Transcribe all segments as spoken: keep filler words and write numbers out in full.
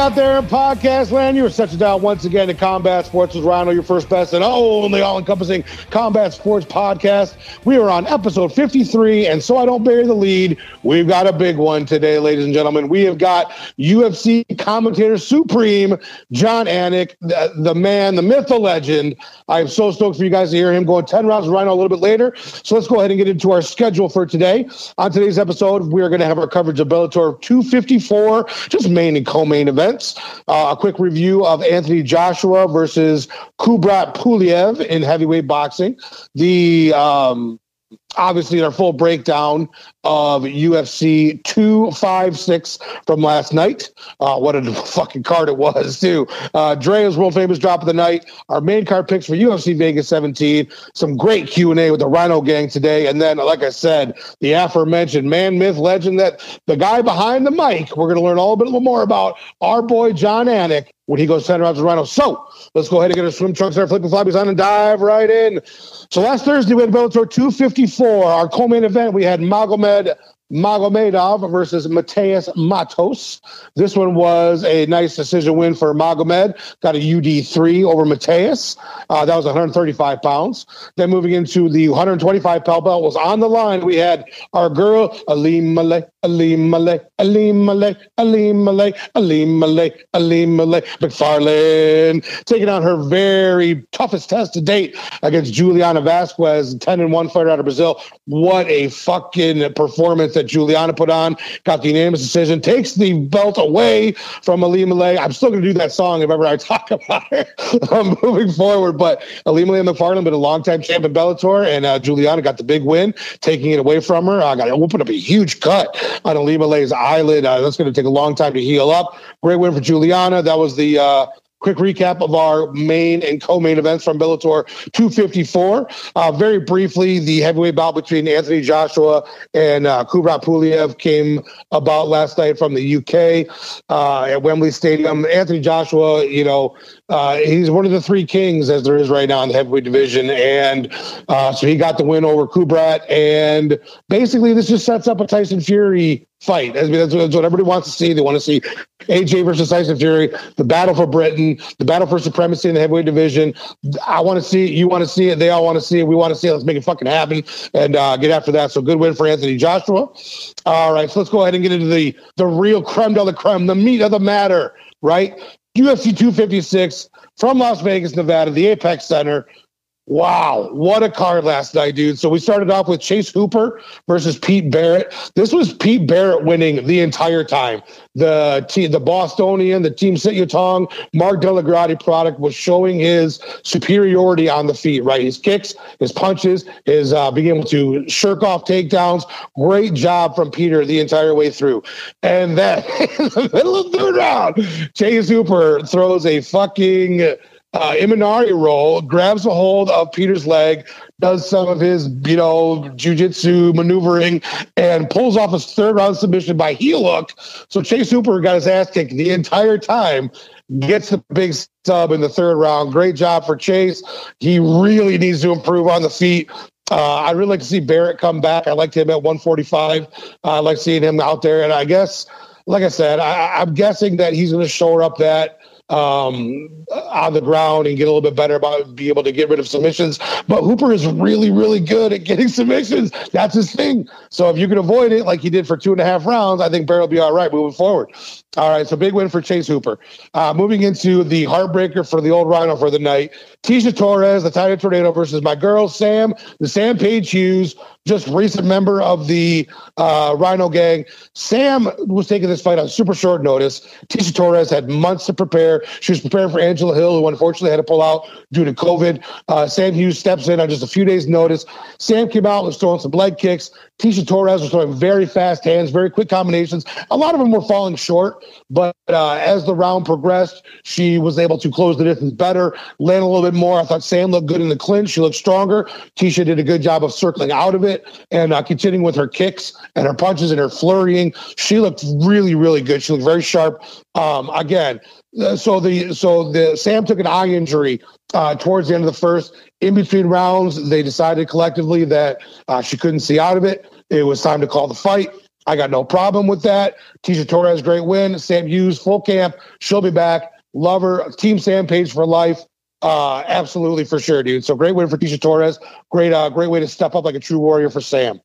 out there in podcast land. You are set to down once again to Combat Sports with Rhino, your first, best, and oh, only all-encompassing Combat Sports podcast. We are on episode fifty-three, and so I don't bury the lead. We've got a big one today, ladies and gentlemen. We have got U F C commentator supreme, Jon Anik, the, the man, the myth, the legend. I am so stoked for you guys to hear him going ten rounds with Rhino a little bit later. So let's go ahead and get into our schedule for today. On today's episode, we are going to have our coverage of Bellator two fifty-four, just main and co-main events. Uh, a quick review of Anthony Joshua versus Kubrat Puliev in heavyweight boxing. The um, obviously our full breakdown of U F C two fifty-six from last night. Uh, what a fucking card it was, too. Uh, Drea's world famous drop of the night. Our main card picks for U F C Vegas seventeen. Some great Q and A with the Rhino gang today. And then, like I said, the aforementioned man, myth, legend, that the guy behind the mic. We're going to learn a little bit more about our boy Jon Anik when he goes ten rounds with Rhino. So let's go ahead and get our swim trunks and our flipping floppies on and dive right in. So last Thursday we had Bellator two fifty-four. Our co-main event, we had Magomed Magomedov versus Mateus Matos. This one was a nice decision win for Magomed. Got a U D three over Mateus. Uh, that was one thirty-five pounds. Then moving into the one twenty-five pound belt was on the line. We had our girl, Alim Malek, Alim Malek, Alim Malek, Alim Malek, Alim Malek, Alim Malek, McFarlane, taking on her very toughest test to date against Juliana Vasquez, ten and one fighter out of Brazil. What a fucking performance that Juliana put on. Got the unanimous decision, takes the belt away from Alimale. I'm still going to do that song if ever I talk about her. I'm moving forward, but Alimale McFarlane been a longtime champ in Bellator, and uh, Juliana got the big win, taking it away from her. I uh, got to open up a huge cut on Alimale's eyelid. Uh, that's going to take a long time to heal up. Great win for Juliana. That was the uh, quick recap of our main and co-main events from Bellator two fifty-four. Uh, very briefly, the heavyweight bout between Anthony Joshua and uh, Kubrat Puliev came about last night from the U K uh, at Wembley Stadium. Anthony Joshua, you know, uh, he's one of the three kings as there is right now in the heavyweight division. And uh, so he got the win over Kubrat. And basically, this just sets up a Tyson Fury fight. I mean, that's what everybody wants to see. They want to see A J versus Tyson Fury, the battle for Britain, the battle for supremacy in the heavyweight division. I want to see it. You want to see it. They all want to see it. We want to see it. Let's make it fucking happen and uh, get after that. So good win for Anthony Joshua. All right, so let's go ahead and get into the the real creme de la creme, the meat of the matter, right? U F C two fifty-six from Las Vegas, Nevada, the Apex Center. Wow, what a card last night, dude. So we started off with Chase Hooper versus Pete Barrett. This was Pete Barrett winning the entire time. The t- the Bostonian, the Team Sit Yutong, Mark Delagrati product was showing his superiority on the feet, right? His kicks, his punches, his uh, being able to shirk off takedowns. Great job from Peter the entire way through. And then in the middle of the third round, Chase Hooper throws a fucking Uh, Imanari roll, grabs a hold of Peter's leg, does some of his, you know, jiu-jitsu maneuvering, and pulls off his third round submission by heel hook. So Chase Hooper got his ass kicked the entire time, gets the big sub in the third round. Great job for Chase. He really needs to improve on the feet. Uh, I'd really like to see Barrett come back. I liked him at one forty-five. Uh, I like seeing him out there. And I guess, like I said, I, I'm guessing that he's going to shore up that Um, on the ground and get a little bit better about be able to get rid of submissions. But Hooper is really, really good at getting submissions. That's his thing. So if you can avoid it like he did for two and a half rounds, I think Barrett will be all right moving forward. All right, so big win for Chase Hooper. Uh, moving into the heartbreaker for the old Rhino for the night, Tisha Torres, the Tiger Tornado versus my girl Sam, the Sam Page Hughes, just recent member of the uh, Rhino gang. Sam was taking this fight on super short notice. Tisha Torres had months to prepare. She was preparing for Angela Hill, who unfortunately had to pull out due to COVID. Uh, Sam Hughes steps in on just a few days' notice. Sam came out and was throwing some leg kicks. Tisha Torres was throwing very fast hands, very quick combinations. A lot of them were falling short, but uh, as the round progressed, she was able to close the distance better, land a little bit more. I thought Sam looked good in the clinch. She looked stronger. Tisha did a good job of circling out of it and uh, continuing with her kicks and her punches and her flurrying. She looked really, really good. She looked very sharp. Um, again, So the so the Sam took an eye injury uh, towards the end of the first. In between rounds, they decided collectively that uh, she couldn't see out of it. It was time to call the fight. I got no problem with that. Tisha Torres, great win. Sam Hughes, full camp. She'll be back. Love her. Team Sam Page for life. Uh, absolutely, for sure, dude. So great win for Tisha Torres. Great, uh, great way to step up like a true warrior for Sam.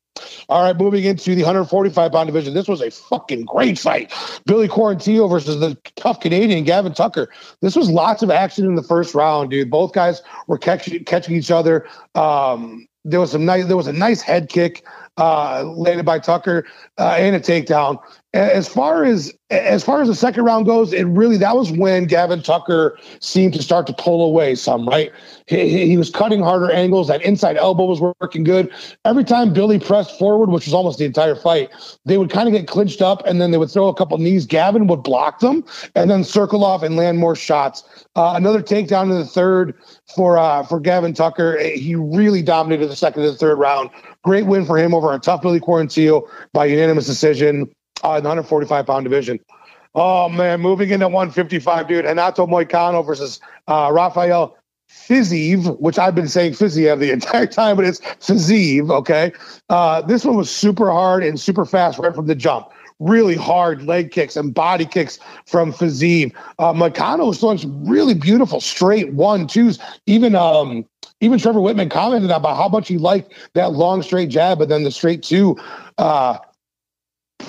All right, moving into the one forty-five pound division. This was a fucking great fight. Billy Quarantillo versus the tough Canadian, Gavin Tucker. This was lots of action in the first round, dude. Both guys were catching, catching each other. Um, there was some nice, there was a nice head kick uh, landed by Tucker uh, and a takedown. As far as as far as the second round goes, it really that was when Gavin Tucker seemed to start to pull away some. Right, he, he was cutting harder angles. That inside elbow was working good. Every time Billy pressed forward, which was almost the entire fight, they would kind of get clinched up, and then they would throw a couple knees. Gavin would block them, and then circle off and land more shots. Uh, another takedown in the third for uh, for Gavin Tucker. He really dominated the second and the third round. Great win for him over on tough Billy Quarantillo by unanimous decision. Uh, in the one forty-five pound division. Oh, man, moving into one fifty-five, dude. Anato Moicano versus uh, Rafael Fiziev, which I've been saying Fiziev the entire time, but it's Fiziev, okay? Uh, this one was super hard and super fast right from the jump. Really hard leg kicks and body kicks from Fiziev. Uh, Moicano was throwing some really beautiful straight one-twos, even... um. Even Trevor Whitman commented about how much he liked that long straight jab, but then the straight two uh,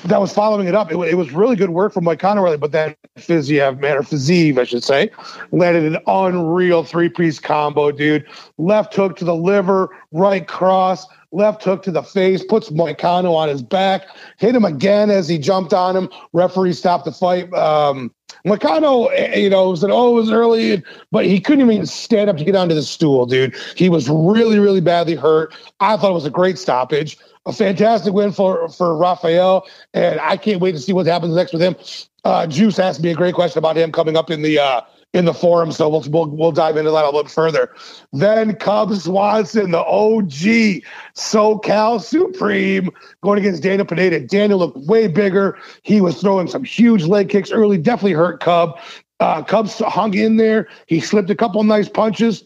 that was following it up. It, it was really good work from Moicano, really, but then Fiziev, man, or Fiziev, I should say, landed an unreal three-piece combo, dude. Left hook to the liver, right cross, left hook to the face, puts Moicano on his back, hit him again as he jumped on him. Referee stopped the fight. Um, Moicano, you know, said, oh, it was early, but he couldn't even stand up to get onto the stool, dude. He was really, really badly hurt. I thought it was a great stoppage. A fantastic win for, for Rafael, and I can't wait to see what happens next with him. Uh, Juice asked me a great question about him coming up in the uh, in the forum, so we'll, we'll we'll dive into that a little bit further. Then Cub Swanson, the O G, SoCal Supreme, going against Daniel Pineda. Daniel looked way bigger. He was throwing some huge leg kicks early, definitely hurt Cub. Uh, Cub hung in there. He slipped a couple nice punches.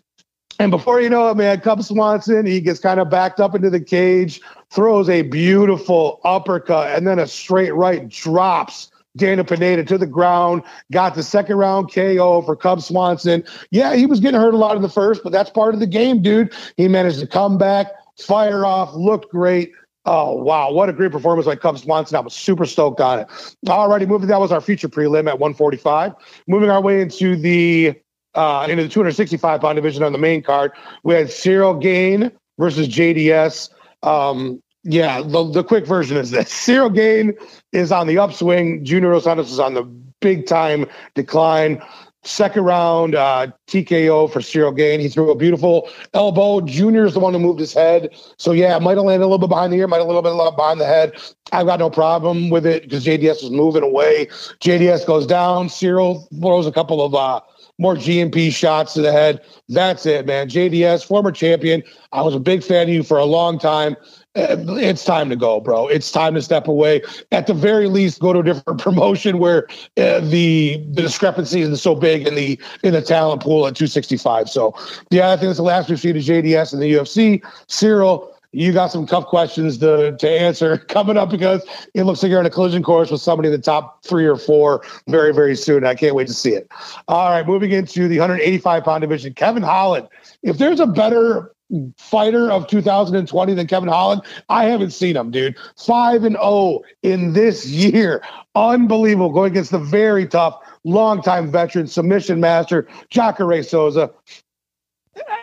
And before you know it, man, Cub Swanson, he gets kind of backed up into the cage, throws a beautiful uppercut, and then a straight right drops Daniel Pineda to the ground, got the second round K O for Cub Swanson. Yeah, he was getting hurt a lot in the first, but that's part of the game, dude. He managed to come back, fire off, looked great. Oh, wow, what a great performance by Cub Swanson. I was super stoked on it. All righty, moving. That was our feature prelim at one forty-five. Moving our way into the... Uh, into the two sixty-five pound division on the main card, we had Cyril Gain versus J D S. Um, yeah, the, the quick version is this: Cyril Gain is on the upswing. Junior Dos Santos is on the big time decline. Second round uh, T K O for Cyril Gain. He threw a beautiful elbow. Junior's the one who moved his head. So, yeah, it might have landed a little bit behind the ear, might have a little bit behind the head. I've got no problem with it because J D S was moving away. J D S goes down. Cyril throws a couple of uh, more G M P shots to the head. That's it, man. J D S, former champion. I was a big fan of you for a long time. It's time to go, bro. It's time to step away. At the very least, go to a different promotion where uh, the the discrepancy is so big in the in the talent pool at two sixty-five. So, yeah, I think it's the last we've seen of J D S in the U F C. Cyril, you got some tough questions to, to answer coming up because it looks like you're in a collision course with somebody in the top three or four very, very soon. I can't wait to see it. All right, moving into the one eighty-five pound division, Kevin Holland. If there's a better fighter of two thousand twenty than Kevin Holland, I haven't seen him, dude. five and oh in this year. Unbelievable. Going against the very tough, longtime veteran, submission master, Jacare Souza.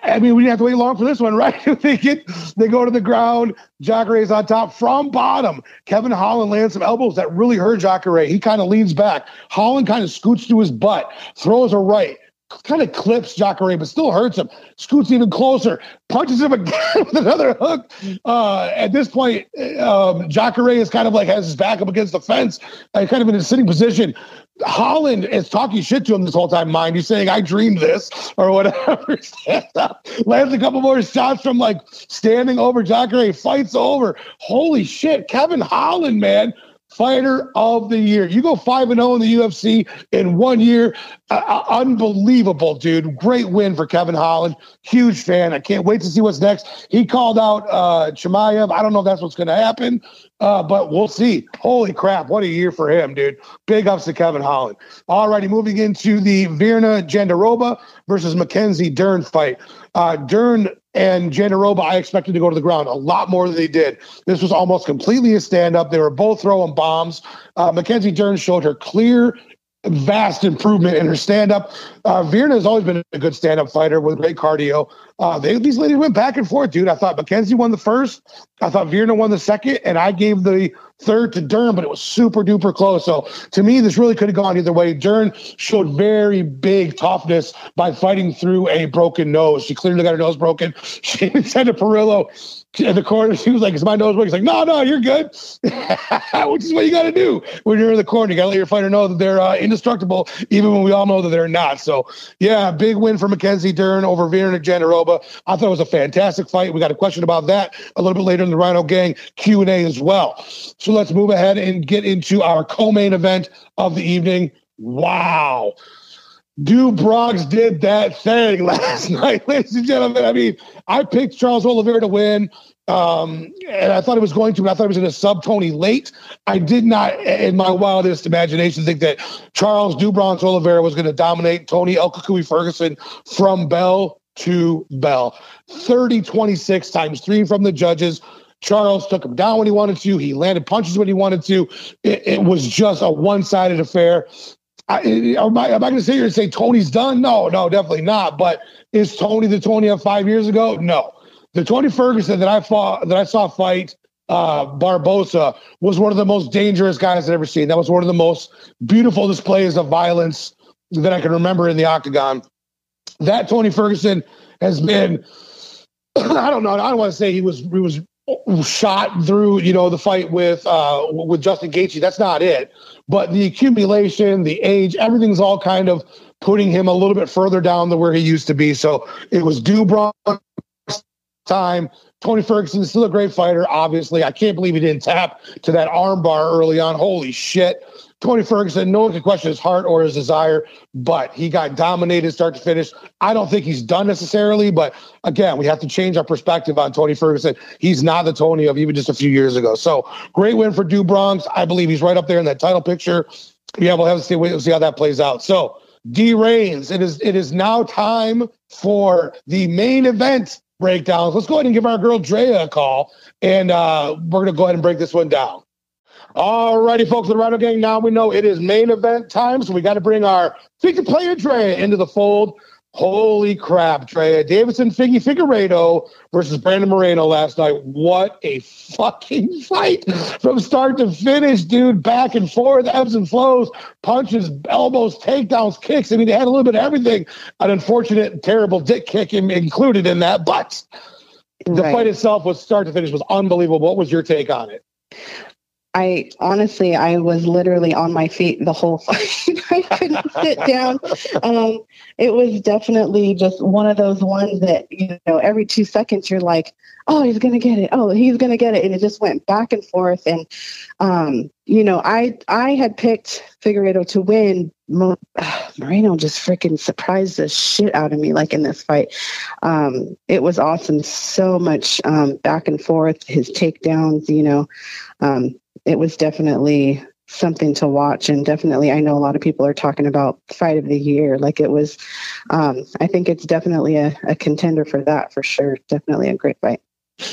I mean, we didn't have to wait long for this one, right? they get, they go to the ground. Jacare's on top from bottom. Kevin Holland lands some elbows that really hurt Jacare. He kind of leans back. Holland kind of scoots to his butt, throws a right, kind of clips Jacare, but still hurts him. Scoots even closer, punches him again with another hook. Uh, at this point, um, Jacare is kind of like has his back up against the fence, uh, kind of in a sitting position. Holland is talking shit to him this whole time, mind you, saying, I dreamed this, or whatever. Lands a couple more shots from, like, standing over Jacare, fights over. Holy shit, Kevin Holland, man. Fighter of the year. You go five and zero in the U F C in one year. Uh, unbelievable, dude. Great win for Kevin Holland. Huge fan. I can't wait to see what's next. He called out uh, Chimaev. I don't know if that's what's going to happen, uh, but we'll see. Holy crap. What a year for him, dude. Big ups to Kevin Holland. All righty. Moving into the Virna Jandiroba versus Mackenzie Dern fight. Uh, Dern and Jandiroba, I expected to go to the ground a lot more than they did. This was almost completely a stand-up. They were both throwing bombs. Uh, Mackenzie Dern showed her clear, vast improvement in her stand-up. Uh, Virna has always been a good stand-up fighter with great cardio. Uh, they, these ladies went back and forth, dude. I thought Mackenzie won the first. I thought Virna won the second, and I gave the third to Dern, but it was super-duper close. So, to me, this really could have gone either way. Dern showed very big toughness by fighting through a broken nose. She clearly got her nose broken. She even said to Perillo in the corner, she was like, is my nose broken? He's like, no, no, you're good. Which is what you got to do when you're in the corner. You got to let your fighter know that they're uh, indestructible, even when we all know that they're not. So, yeah, big win for Mackenzie Dern over Virna Jandiroba. I thought it was a fantastic fight. We got a question about that a little bit later in the Rhino Gang Q and A as well. So So let's move ahead and get into our co-main event of the evening. Wow. Du Broggs did that thing last night, ladies and gentlemen. I mean, I picked Charles Oliveira to win, um, and I thought it was going to, but I thought it was going to sub Tony late. I did not, in my wildest imagination, think that Charles Du Broggs Oliveira was going to dominate Tony El Cucuy Ferguson from bell to bell. thirty twenty-six times three from the judges. Charles took him down when he wanted to. He landed punches when he wanted to. It, it was just a one-sided affair. I, am I, am I going to sit here and say Tony's done? No, no, definitely not. But is Tony the Tony of five years ago? No. The Tony Ferguson that I fought, that I saw fight uh, Barbosa was one of the most dangerous guys I've ever seen. That was one of the most beautiful displays of violence that I can remember in the octagon. That Tony Ferguson has been, I don't know, I don't want to say he was, he was, shot through, you know, the fight with uh, with Justin Gaethje. That's not it. But the accumulation, the age, everything's all kind of putting him a little bit further down than where he used to be. So it was Du Broggs time. Tony Ferguson is still a great fighter, obviously. I can't believe he didn't tap to that arm bar early on. Holy shit. Tony Ferguson, no one can question his heart or his desire, but he got dominated start to finish. I don't think he's done necessarily, but again, we have to change our perspective on Tony Ferguson. He's not the Tony of even just a few years ago. So great win for Du Broggs. I believe he's right up there in that title picture. Yeah, we'll have to see, we'll see how that plays out. So D Reigns, it is, it is now time for the main event breakdowns. Let's go ahead and give our girl Drea a call, and uh, we're going to go ahead and break this one down. All righty, folks, the Rhino Gang, now we know it is main event time, so we got to bring our figure player, Drea, into the fold. Holy crap, Drea Davidson, Figgy Figueredo versus Brandon Moreno last night. What a fucking fight from start to finish, dude. Back and forth, ebbs and flows, punches, elbows, takedowns, kicks. I mean, they had a little bit of everything. An unfortunate, terrible dick kick included in that, but the right. Fight itself was start to finish was unbelievable. What was your take on it? I honestly, I was literally on my feet the whole fight. I couldn't sit down. Um, it was definitely just one of those ones that, you know, every two seconds you're like, oh, he's going to get it. Oh, he's going to get it. And it just went back and forth. And, um, you know, I, I had picked Figueredo to win. Moreno just freaking surprised the shit out of me, like in this fight. Um, it was awesome. So much um, back and forth, his takedowns, you know, um, it was definitely something to watch. And definitely, I know a lot of people are talking about fight of the year. Like it was, um, I think it's definitely a, a contender for that for sure. Definitely a great fight.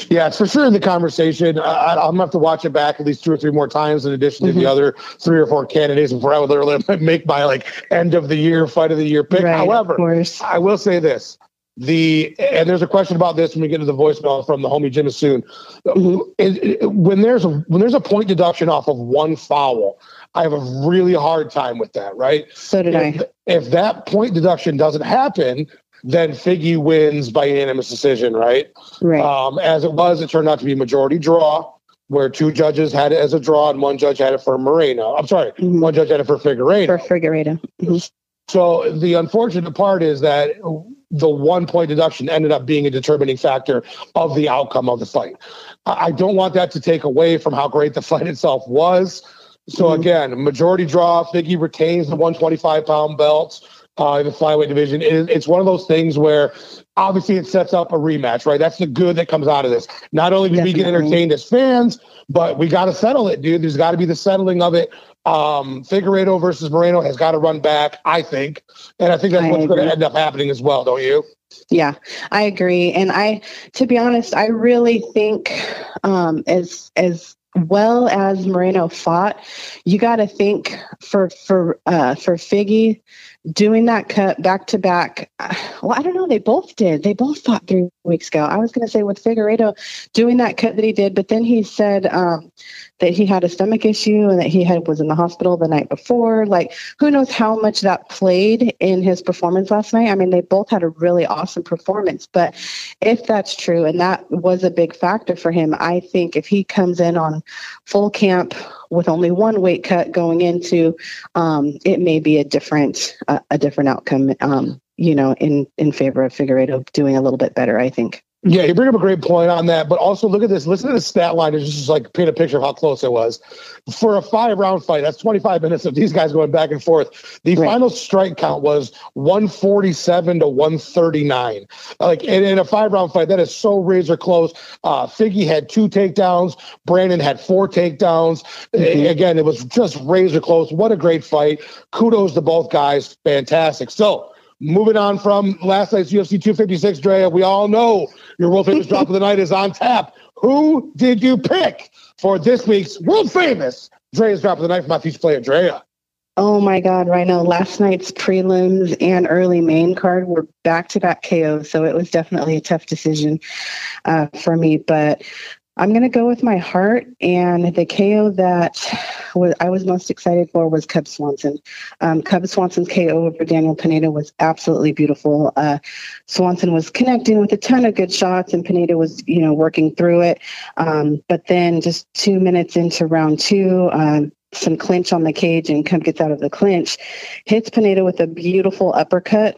Yeah, it's for sure in the conversation. Uh, I'm going to have to watch it back at least two or three more times in addition to mm-hmm. the other three or four candidates before I would literally make my like end of the year, fight of the year pick. Right, however, I will say this. The and there's a question about this when we get to the voicemail from the homie Jim Assoon. Mm-hmm. When there's a when there's a point deduction off of one foul, I have a really hard time with that, right? So did if, I. If that point deduction doesn't happen, then Figgy wins by unanimous decision, right? Right. Um, as it was, it turned out to be a majority draw, where two judges had it as a draw and one judge had it for Moreno. I'm sorry, mm-hmm. one judge had it for Figueredo. For Figueredo. Mm-hmm. So the unfortunate part is that the one-point deduction ended up being a determining factor of the outcome of the fight. I don't want that to take away from how great the fight itself was. So again, majority draw. Figgy retains the one twenty-five pound belt uh, in the flyweight division. It, it's one of those things where obviously it sets up a rematch, right? That's the good that comes out of this. Not only do Definitely. we get entertained as fans, but we got to settle it, dude. There's got to be the settling of it. Um, Figueredo versus Moreno has got to run back, I think. And I think that's I what's going to end up happening as well, don't you? Yeah, I agree. And I, to be honest, I really think um, as, as, well as Moreno fought, you got to think for for uh, for Figgy doing that cut back to back. Well, I don't know. They both did. They both fought three weeks ago. I was going to say with Figueredo doing that cut that he did, but then he said um, that he had a stomach issue and that he had was in the hospital the night before. Like, who knows how much that played in his performance last night? I mean, they both had a really awesome performance, but if that's true, and that was a big factor for him, I think if he comes in on full camp with only one weight cut going into um, it may be a different uh, a different outcome, um, you know, in, in favor of Figueredo doing a little bit better, I think. Yeah, you bring up a great point on that, but also look at this. Listen to the stat line. It's just like paint a picture of how close it was. For a five-round fight, that's twenty-five minutes of these guys going back and forth. The right. final strike count was one forty-seven to one thirty-nine. Like in, in a five-round fight, that is so razor close. Uh, Figgy had two takedowns. Brandon had four takedowns. Mm-hmm. Again, it was just razor close. What a great fight. Kudos to both guys. Fantastic. So, moving on from last night's U F C two fifty-six, Drea, we all know your world famous drop of the night is on tap. Who did you pick for this week's world famous Drea's drop of the night for my future player, Drea? Oh my God, Rhino. Last night's prelims and early main card were back-to-back K Os, so it was definitely a tough decision uh, for me, but I'm going to go with my heart, and the K O that was, I was most excited for was Cub Swanson. Um, Cub Swanson's K O over Daniel Pineda was absolutely beautiful. Uh, Swanson was connecting with a ton of good shots, and Pineda was, you know, working through it. Um, but then just two minutes into round two, um, some clinch on the cage, and Cub gets out of the clinch, hits Pineda with a beautiful uppercut.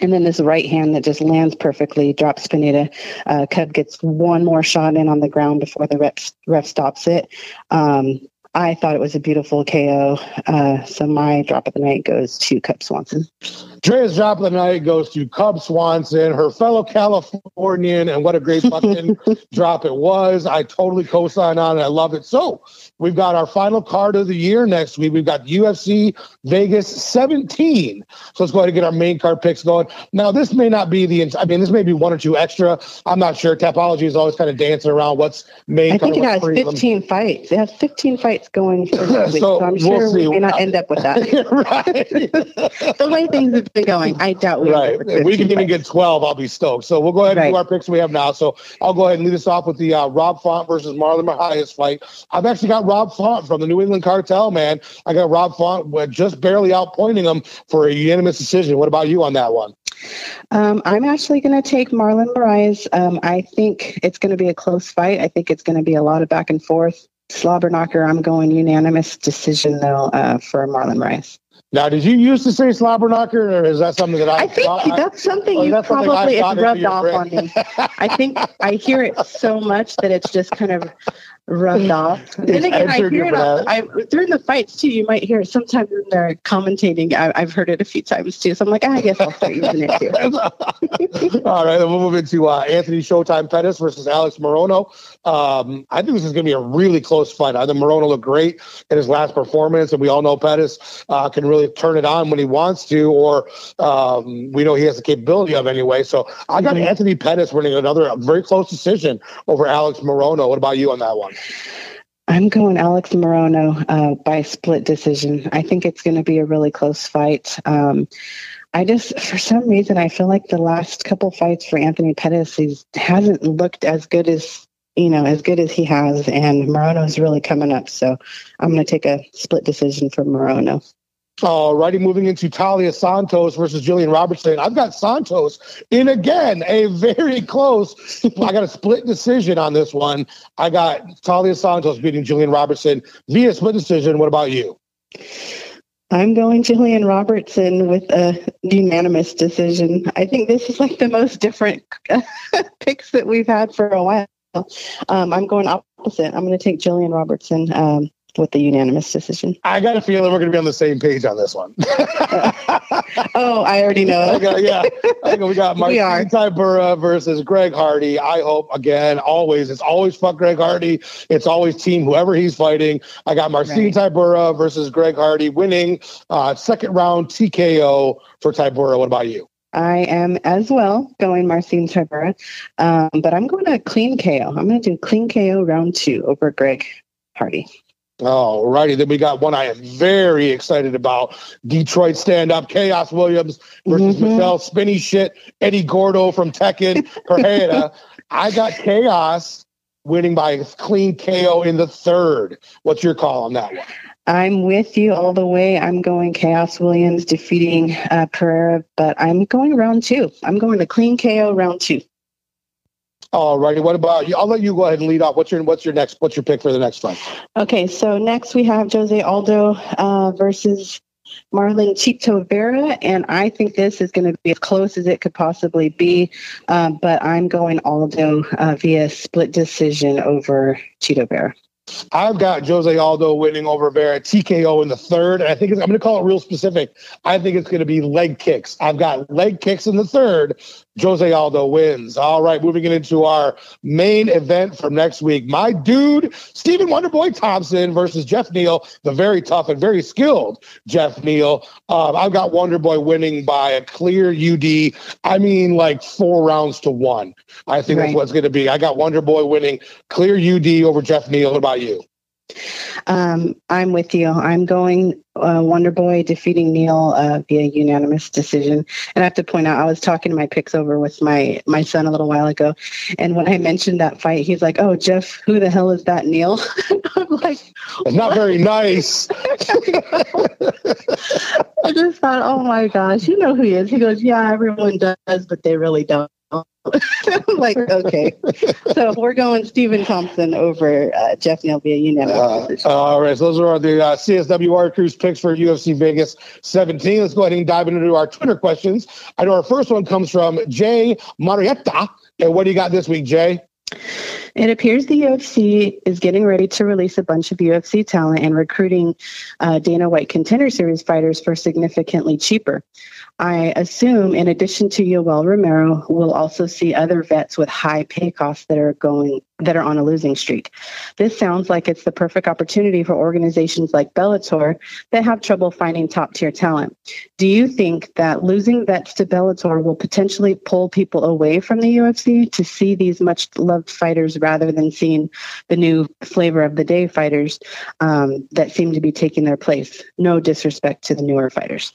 And then this right hand that just lands perfectly, drops Pineda. Uh, Cub gets one more shot in on the ground before the ref, ref stops it. Um, I thought it was a beautiful K O. Uh, so my drop of the night goes to Cub Swanson. Drea's drop of the night goes to Cub Swanson, her fellow Californian, and what a great fucking drop it was. I totally co-sign on it. I love it. So we've got our final card of the year next week. We've got U F C Vegas seventeen. So let's go ahead and get our main card picks going. Now, this may not be the, I mean, this may be one or two extra. I'm not sure. Tapology is always kind of dancing around what's main card. I think it has fifteen fights. It has fifteen fights going for this week, so, so I'm sure we'll we may not end up with that. Right. The way things have been going, I doubt we right. If we can even get twelve, I'll be stoked. So we'll go ahead and right. do our picks we have now. So I'll go ahead and lead us off with the uh, Rob Font versus Marlon Mahias fight. I've actually got Rob Font from the New England Cartel, man. I got Rob Font just barely outpointing him for a unanimous decision. What about you on that one? Um, I'm actually going to take Marlon Mahias. Um, I think it's going to be a close fight. I think it's going to be a lot of back and forth. Slobber knocker. I'm going unanimous decision though uh, for Marlon Mahias. Now, did you used to say slobber knocker, or is that something that I? I think thought, that's something I, you that's probably something it's rubbed off brain. on me. I think I hear it so much that it's just kind of rubbed off. And then again, I hear it all, I, during the fights too. You might hear it sometimes when they're commentating. I, I've heard it a few times too. So I'm like, I guess I'll start using it too. All right, then we'll move into uh, Anthony Showtime Pettis versus Alex Morono. Um, I think this is going to be a really close fight. I think Morono looked great in his last performance, and we all know Pettis uh, can really turn it on when he wants to, or um, we know he has the capability of anyway. So I got mm-hmm. Anthony Pettis winning another very close decision over Alex Morono. What about you on that one? I'm going Alex Morono uh, by split decision. I think it's going to be a really close fight. Um, I just, for some reason, I feel like the last couple fights for Anthony Pettis, he hasn't looked as good as you know, as good as he has, and Morono's really coming up. So I'm going to take a split decision for Morono. All righty, moving into Talia Santos versus Jillian Robertson. I've got Santos in again, a very close. I got a split decision on this one. I got Talia Santos beating Jillian Robertson via split decision. What about you? I'm going Jillian Robertson with a unanimous decision. I think this is like the most different picks that we've had for a while. Um, I'm going opposite. I'm going to take Jillian Robertson um, with the unanimous decision. I got a feeling we're going to be on the same page on this one. Oh, I already know. I got, yeah. I got, we got Marcin Tybura versus Greg Hardy. I hope, again, always, it's always fuck Greg Hardy. It's always team whoever he's fighting. I got Marcin right. Tybura versus Greg Hardy winning uh, second round T K O for Tybura. What about you? I am as well going Marcin Tybura, um, but I'm going to clean K O. I'm going to do clean K O round two over Greg Hardy. All righty. Then we got one I am very excited about. Detroit stand-up, Chaos Williams versus mm-hmm. Michelle Spinny Shit, Eddie Gordo from Tekken, Pereira. I got Chaos winning by clean K O in the third. What's your call on that one? I'm with you all the way. I'm going Chaos Williams defeating uh, Pereira, but I'm going round two. I'm going to clean K O round two. All righty. What about you? I'll let you go ahead and lead off. What's your What's your next? What's your pick for the next fight? Okay, so next we have Jose Aldo uh, versus Marlon Chito Vera, and I think this is going to be as close as it could possibly be. Uh, but I'm going Aldo uh, via split decision over Chito Vera. I've got Jose Aldo winning over Vera, T K O in the third. And I think it's, I'm going to call it real specific. I think it's going to be leg kicks. I've got leg kicks in the third. Jose Aldo wins. All right, moving into our main event from next week. My dude, Stephen Wonderboy Thompson versus Jeff Neal, the very tough and very skilled Jeff Neal. Um, I've got Wonderboy winning by a clear U D. I mean, like four rounds to one. I think right. that's what's going to be. I got Wonderboy winning clear U D over Jeff Neal. What about you? Um, I'm with you. I'm going uh, Wonderboy defeating Neal uh, via unanimous decision. And I have to point out, I was talking to my picks over with my, my son a little while ago, and when I mentioned that fight, he's like, "Oh, Jeff, who the hell is that Neal?" I'm like, what? Not very nice. I just thought, oh my gosh, you know who he is. He goes, "Yeah, everyone does, but they really don't." I'm like, okay. So we're going Stephen Thompson over uh, Jeff Neal via unanimous. Uh, all right. So those are the uh, C S W R Cruise picks for U F C Vegas seventeen. Let's go ahead and dive into our Twitter questions. I know our first one comes from Jay Marietta. And what do you got this week, Jay? It appears the U F C is getting ready to release a bunch of U F C talent and recruiting uh, Dana White Contender Series fighters for significantly cheaper. I assume, in addition to Yoel Romero, we'll also see other vets with high pay costs that are going that are on a losing streak. This sounds like it's the perfect opportunity for organizations like Bellator that have trouble finding top-tier talent. Do you think that losing vets to Bellator will potentially pull people away from the U F C to see these much-loved fighters rather than seeing the new flavor of the day fighters um, that seem to be taking their place? No disrespect to the newer fighters.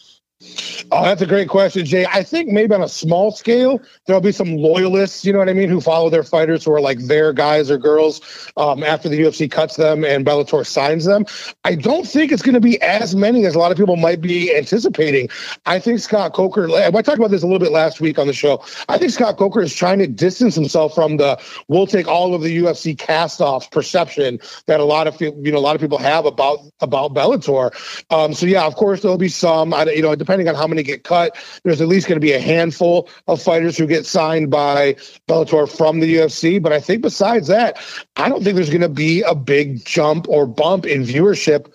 Oh, that's a great question, Jay. I think maybe on a small scale, there'll be some loyalists, you know what I mean, who follow their fighters who are like their guys or girls um, after the U F C cuts them and Bellator signs them. I don't think it's going to be as many as a lot of people might be anticipating. I think Scott Coker, I talked about this a little bit last week on the show. I think Scott Coker is trying to distance himself from the we'll take all of the U F C cast-offs perception that a lot of you know a lot of people have about about Bellator. Um, so yeah, of course there'll be some. I, you know. Depending on how many get cut, there's at least going to be a handful of fighters who get signed by Bellator from the U F C. But I think besides that, I don't think there's going to be a big jump or bump in viewership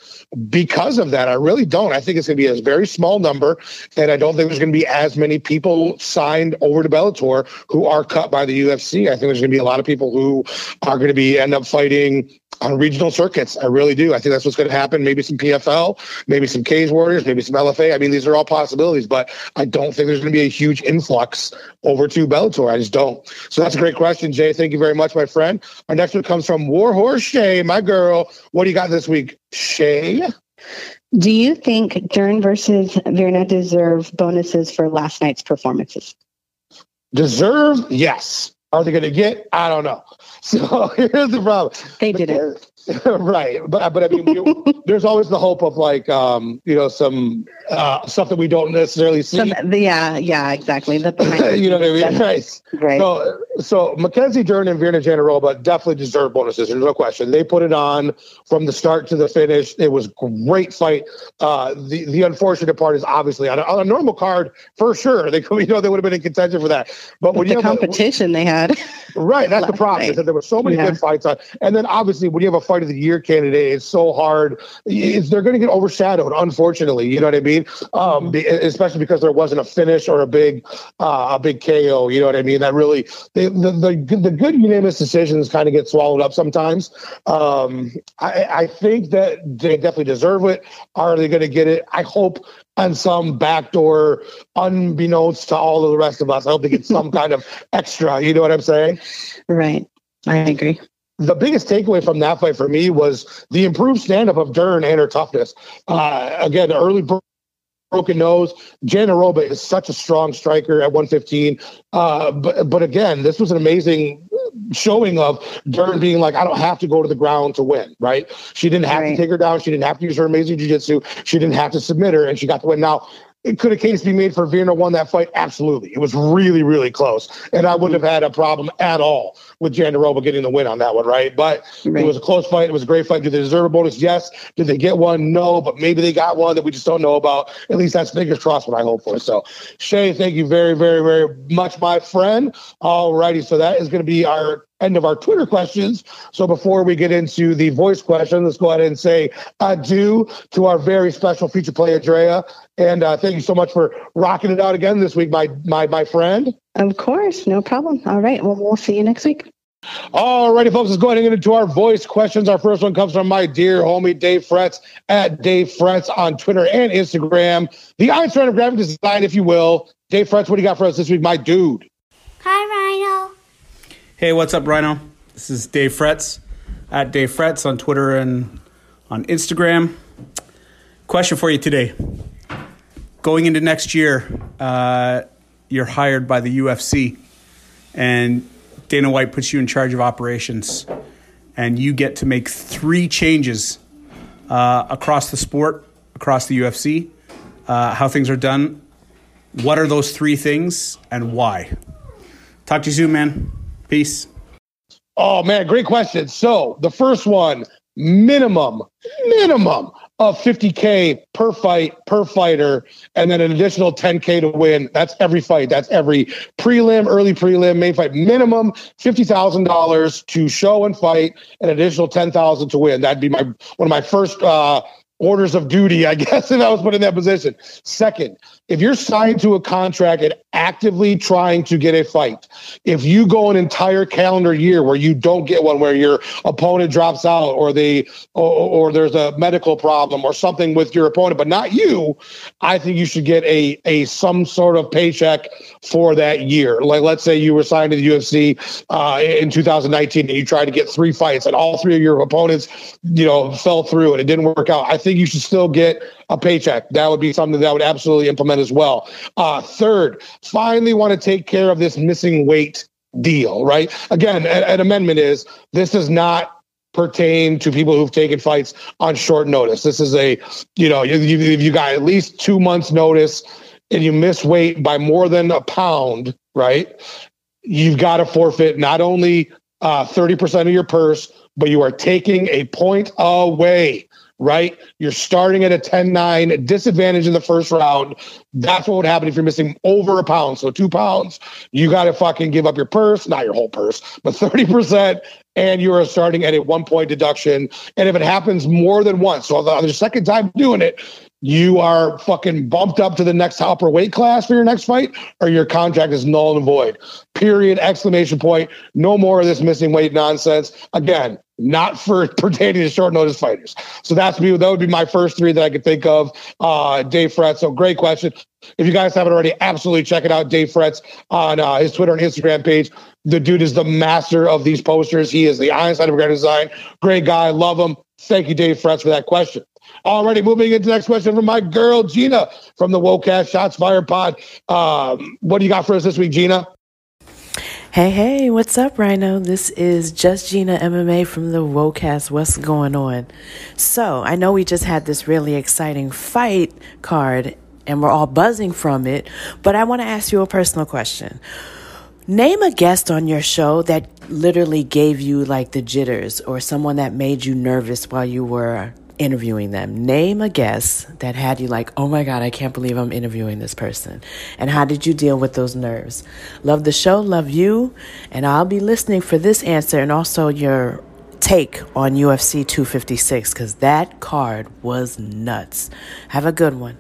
because of that. I really don't. I think it's going to be a very small number, and I don't think there's going to be as many people signed over to Bellator who are cut by the U F C. I think there's going to be a lot of people who are going to be end up fighting on regional circuits. I really do. I think that's what's going to happen. Maybe some P F L, maybe some Cage Warriors, maybe some L F A. I mean, these are all possibilities, but I don't think there's going to be a huge influx over to Bellator. I just don't. So that's a great question, Jay. Thank you very much, my friend. Our next one comes from Warhorse Shay, my girl. What do you got this week, Shay? Do you think Dern versus Virna deserve bonuses for last night's performances? Deserve? Yes. Are they going to get? I don't know. So here's the problem. They didn't. Right. But, but I mean, you, there's always the hope of like, um, you know, some uh, stuff that we don't necessarily see. Some, yeah, yeah, exactly. The you know what I mean? Right. Right. So, so Mackenzie Dern and Virna Jandiroba definitely deserve bonuses. There's no question. They put it on from the start to the finish. It was a great fight. Uh, the, the unfortunate part is obviously on a, on a normal card, for sure, they could, you know, they would have been in contention for that. But, but when the you have competition a, they had. Right. That's the problem. Night. Is that there were so many yeah. good fights on. And then obviously when you have a fight of the year candidate is so hard. It's, they're going to get overshadowed, unfortunately. You know what I mean? Um, especially because there wasn't a finish or a big, uh, a big K O. You know what I mean? That really they, the, the the good unanimous decisions kind of get swallowed up sometimes. Um, I, I think that they definitely deserve it. Are they going to get it? I hope. And some backdoor, unbeknownst to all of the rest of us. I hope they get some kind of extra. You know what I'm saying? Right. I agree. The biggest takeaway from that fight for me was the improved stand-up of Dern and her toughness. Uh, again, early bro- broken nose. Jandiroba is such a strong striker at one fifteen. Uh, but, but again, this was an amazing showing of Dern being like, I don't have to go to the ground to win, right? She didn't have right. to take her down. She didn't have to use her amazing jiu-jitsu. She didn't have to submit her, and she got to win. Now, it could a case be made for Virna won that fight? Absolutely. It was really, really close, and I wouldn't have had a problem at all with Jandiroba getting the win on that one, right? But right. it was a close fight. It was a great fight. Did they deserve a bonus? Yes. Did they get one? No, but maybe they got one that we just don't know about. At least that's fingers crossed what I hope for. So, Shay, thank you very, very, very much, my friend. All righty. So that is going to be our end of our Twitter questions. So before we get into the voice question, let's go ahead and say adieu to our very special feature player, Drea. And uh, thank you so much for rocking it out again this week, my my my friend. Of course, no problem. All right, well, we'll see you next week. All righty, folks, let's go ahead and get into our voice questions. Our first one comes from my dear homie, Dave Fretz, at Dave Fretz on Twitter and Instagram. The Einstein of graphic design, if you will. Dave Fretz, what do you got for us this week, my dude? Hi, Rhino. Hey, what's up, Rhino? This is Dave Fretz, at Dave Fretz on Twitter and on Instagram. Question for you today. Going into next year, uh, you're hired by the U F C, and Dana White puts you in charge of operations, and you get to make three changes uh, across the sport, across the U F C, uh, how things are done. What are those three things, and why? Talk to you soon, man. Peace. Oh, man, great question. So the first one, minimum, minimum of fifty K per fight, per fighter, and then an additional ten K to win. That's every fight. That's every prelim, early prelim, main fight. Minimum fifty thousand dollars to show and fight, an additional ten thousand dollars to win. That'd be my one of my first uh, orders of duty, I guess, if I was put in that position. Second, if you're signed to a contract and actively trying to get a fight, if you go an entire calendar year where you don't get one, where your opponent drops out or they or, or there's a medical problem or something with your opponent, but not you, I think you should get a a some sort of paycheck for that year. Like, let's say you were signed to the U F C uh, in two thousand nineteen and you tried to get three fights and all three of your opponents, you know, fell through and it didn't work out. I think you should still get a paycheck. That would be something that I would absolutely implement as well. Uh, third, finally want to take care of this missing weight deal, right? Again, an, an amendment is this does not pertain to people who've taken fights on short notice. This is a, you know, you, you, you got at least two months notice and you miss weight by more than a pound, right? You've got to forfeit not only uh, thirty percent of your purse, but you are taking a point away. Right? You're starting at a ten nine disadvantage in the first round. That's what would happen if you're missing over a pound. So two pounds, you got to fucking give up your purse, not your whole purse, but thirty percent. And you are starting at a one point deduction. And if it happens more than once, so the, the second time doing it, you are fucking bumped up to the next upper weight class for your next fight, or your contract is null and void. Period, exclamation point. No more of this missing weight nonsense. Again, not for pertaining to short notice fighters. So that's me. That would be my first three that I could think of. Uh, Dave Fretz. So great question. If you guys haven't already, absolutely check it out. Dave Fretz on uh, his Twitter and Instagram page. The dude is the master of these posters. He is the Einstein of graphic design. Great guy. Love him. Thank you, Dave Fretz, for that question. Already moving into the next question from my girl, Gina, from the Wocast Shots Fire Pod. Um, what do you got for us this week, Gina? Hey, hey, what's up, Rhino? This is Just Gina M M A from the Wocast. What's going on? So I know we just had this really exciting fight card and we're all buzzing from it, but I want to ask you a personal question. Name a guest on your show that literally gave you like the jitters or someone that made you nervous while you were interviewing them. Name a guest that had you like, oh my God, I can't believe I'm interviewing this person. And how did you deal with those nerves? Love the show, love you. And I'll be listening for this answer and also your take on U F C two fifty-six, because that card was nuts. Have a good one.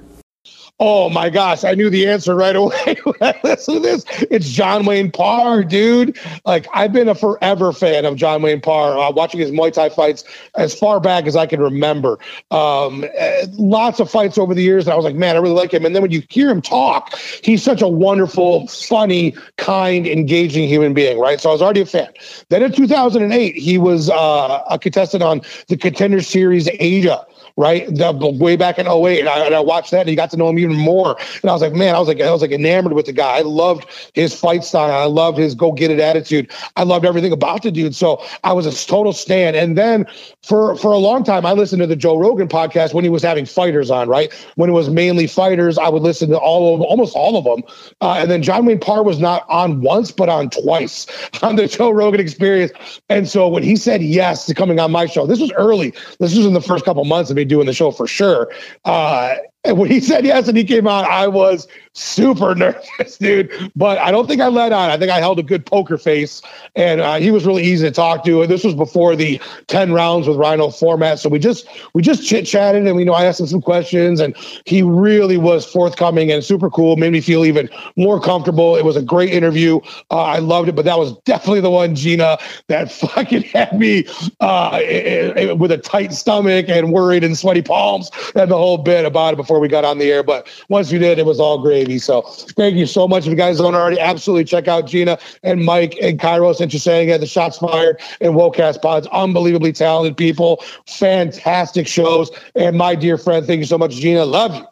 Oh, my gosh. I knew the answer right away when I listened to this. It's John Wayne Parr, dude. Like, I've been a forever fan of John Wayne Parr, uh, watching his Muay Thai fights as far back as I can remember. Um, lots of fights over the years. And I was like, man, I really like him. And then when you hear him talk, he's such a wonderful, funny, kind, engaging human being, right? So I was already a fan. Then in two thousand eight, he was uh, a contestant on the Contender Series Asia. Right, the, way back in oh eight, and I, and I watched that, and you got to know him even more. And I was like, man, I was like, I was like enamored with the guy. I loved his fight style. I loved his go get it attitude. I loved everything about the dude. So I was a total stan. And then for for a long time, I listened to the Joe Rogan podcast when he was having fighters on. Right, when it was mainly fighters, I would listen to all of almost all of them. Uh, and then John Wayne Parr was not on once, but on twice on the Joe Rogan Experience. And so when he said yes to coming on my show, this was early. This was in the first couple months of doing the show for sure. Uh, and when he said yes and he came on, I was super nervous, dude. But I don't think I let on. I think I held a good poker face, and uh, he was really easy to talk to. And this was before the ten rounds with Rhino format, so we just we just chit chatted, and we you know I asked him some questions, and he really was forthcoming and super cool. Made me feel even more comfortable. It was a great interview. Uh, I loved it, but that was definitely the one, Gina, that fucking had me uh, it, it, with a tight stomach and worried and sweaty palms and the whole bit about it before we got on the air. But once we did, it was all gravy. So thank you so much. If you guys don't already, absolutely check out Gina and Mike and Kairos and Chisanga, the Shots Fired and WOCast Pods. Unbelievably talented people, fantastic shows. And my dear friend, thank you so much, Gina. Love you.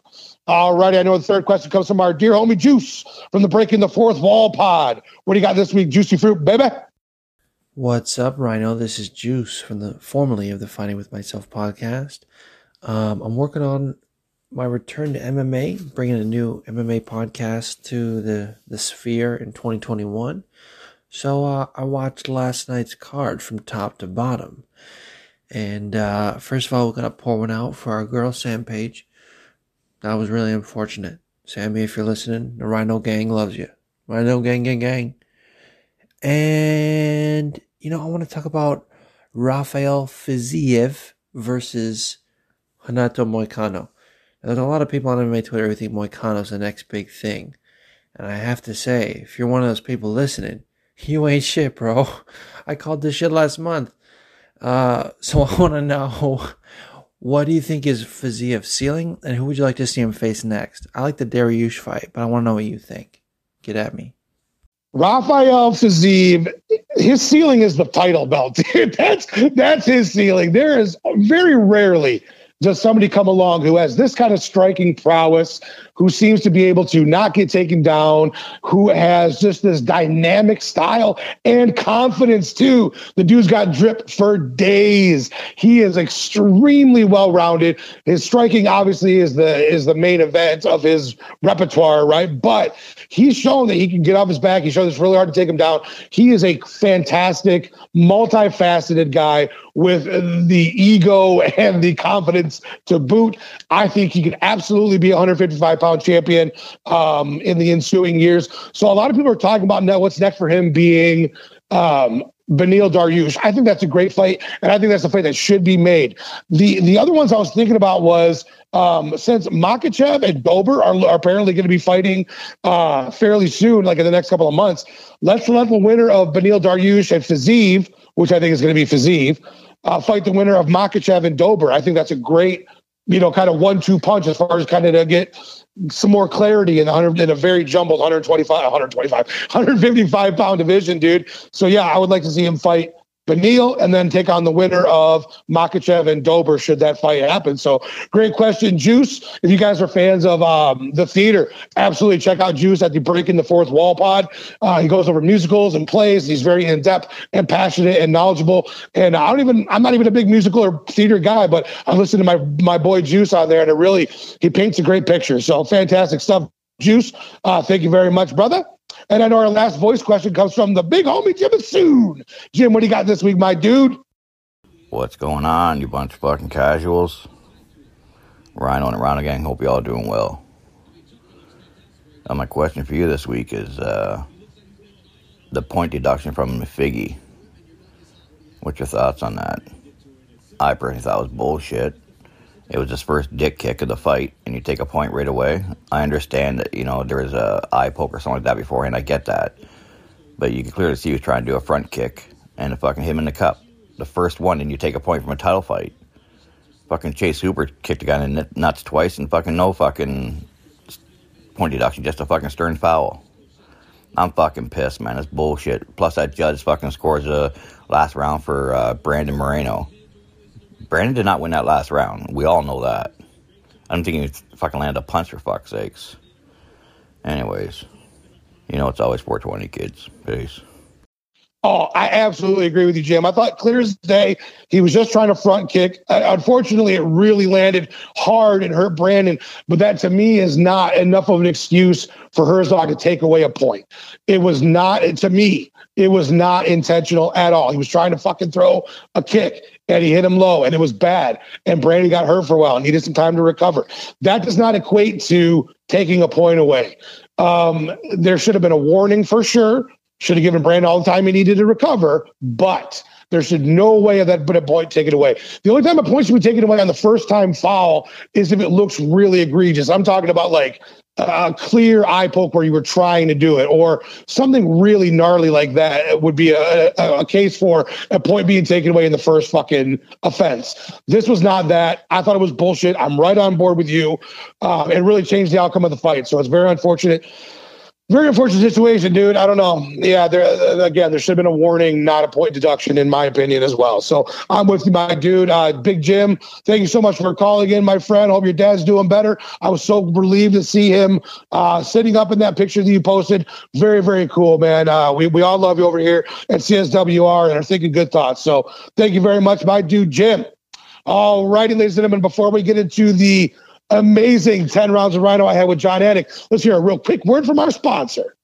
All righty. I know the third question comes from our dear homie Juice from the Breaking the Fourth Wall Pod. What do you got this week, Juicy Fruit, baby? What's up, Rhino? This is Juice from the formerly of the Fighting With Myself podcast. Um, I'm working on my return to M M A, bringing a new M M A podcast to the, the Sphere in twenty twenty-one. So uh, I watched last night's card from top to bottom. And uh, first of all, we're going to pour one out for our girl, Sam Page. That was really unfortunate. Sammy, if you're listening, the Rhino Gang loves you. Rhino Gang, gang, gang. And, you know, I want to talk about Rafael Fiziev versus Anato Moicano. There's a lot of people on M M A Twitter who think Moicano's the next big thing. And I have to say, if you're one of those people listening, you ain't shit, bro. I called this shit last month. Uh, so I want to know, what do you think is Fiziev's ceiling? And who would you like to see him face next? I like the Dariush fight, but I want to know what you think. Get at me. Rafael Fiziev, his ceiling is the title belt. that's, that's his ceiling. There is very rarely does somebody come along who has this kind of striking prowess, who seems to be able to not get taken down, who has just this dynamic style and confidence too. The dude's got drip for days. He is extremely well-rounded. His striking obviously is the is the main event of his repertoire, right? But he's shown that he can get off his back. He's shown it's really hard to take him down. He is a fantastic, multifaceted guy with the ego and the confidence to boot. I think he could absolutely be a one fifty-five pound champion um, in the ensuing years. So a lot of people are talking about now what's next for him being um, Benil Dariush. I think that's a great fight, and I think that's a fight that should be made. The the other ones I was thinking about was, Um, since Makachev and Dober are, are apparently going to be fighting uh, fairly soon, like in the next couple of months, let's let the winner of Benil Dariush and Fiziev, which I think is going to be Fiziev, uh, fight the winner of Makachev and Dober. I think that's a great, you know, kind of one two punch as far as kind of to get some more clarity in the hundred in a very jumbled one twenty-five, one twenty-five, one fifty-five pound division, dude. So yeah, I would like to see him fight Benil and then take on the winner of Makachev and Dober should that fight happen. So great question, Juice. If you guys are fans of um, the theater, absolutely check out Juice at the Breaking the Fourth Wall Pod. Uh, he goes over musicals and plays. He's very in-depth and passionate and knowledgeable. And I don't even, I'm not even a big musical or theater guy, but I listen to my, my boy Juice on there, and it really, he paints a great picture. So fantastic stuff, Juice. Uh, thank you very much, brother. And I know our last voice question comes from the big homie, Jim Assoon. Jim, what do you got this week, my dude? What's going on, you bunch of fucking casuals? Rhino and the Rhino Gang, hope y'all doing well. Now, my question for you this week is uh, the point deduction from Figgy. What's your thoughts on that? I personally thought it was bullshit. It was his first dick kick of the fight, and you take a point right away. I understand that, you know, there was a eye poke or something like that beforehand. I get that. But you can clearly see he was trying to do a front kick and fucking hit him in the cup. The first one, and you take a point from a title fight. Fucking Chase Hooper kicked a guy in the nuts twice and fucking no fucking point deduction, just a fucking stern foul. I'm fucking pissed, man. It's bullshit. Plus, that judge fucking scores a last round for uh, Brandon Moreno. Brandon did not win that last round. We all know that. I don't think he fucking landed a punch, for fuck's sakes. Anyways, you know, it's always four twenty, kids. Peace. Oh, I absolutely agree with you, Jim. I thought clear as day, he was just trying to front kick. Uh, unfortunately, it really landed hard and hurt Brandon. But that, to me, is not enough of an excuse for Herzog to take away a point. It was not, to me, it was not intentional at all. He was trying to fucking throw a kick, and he hit him low, and it was bad. And Brandon got hurt for a while and needed some time to recover. That does not equate to taking a point away. Um, there should have been a warning for sure. Should have given Brandon all the time he needed to recover, but there should no way of that but a point taken away. The only time a point should be taken away on the first-time foul is if it looks really egregious. I'm talking about, like, a clear eye poke where you were trying to do it, or something really gnarly like that. It would be a, a, a case for a point being taken away in the first fucking offense. This was not that. I thought it was bullshit. I'm right on board with you. Um, it really changed the outcome of the fight, so it's very unfortunate. Very unfortunate situation, dude. I don't know. Yeah, there, again, there should have been a warning, not a point deduction, in my opinion, as well. So I'm with you, my dude. Uh, Big Jim, thank you so much for calling in, my friend. Hope your dad's doing better. I was so relieved to see him uh, sitting up in that picture that you posted. Very, very cool, man. Uh, we, we all love you over here at C S W R and are thinking good thoughts. So thank you very much, my dude, Jim. All righty, ladies and gentlemen, before we get into the amazing ten rounds of Rhino I had with Jon Anik, let's hear a real quick word from our sponsor.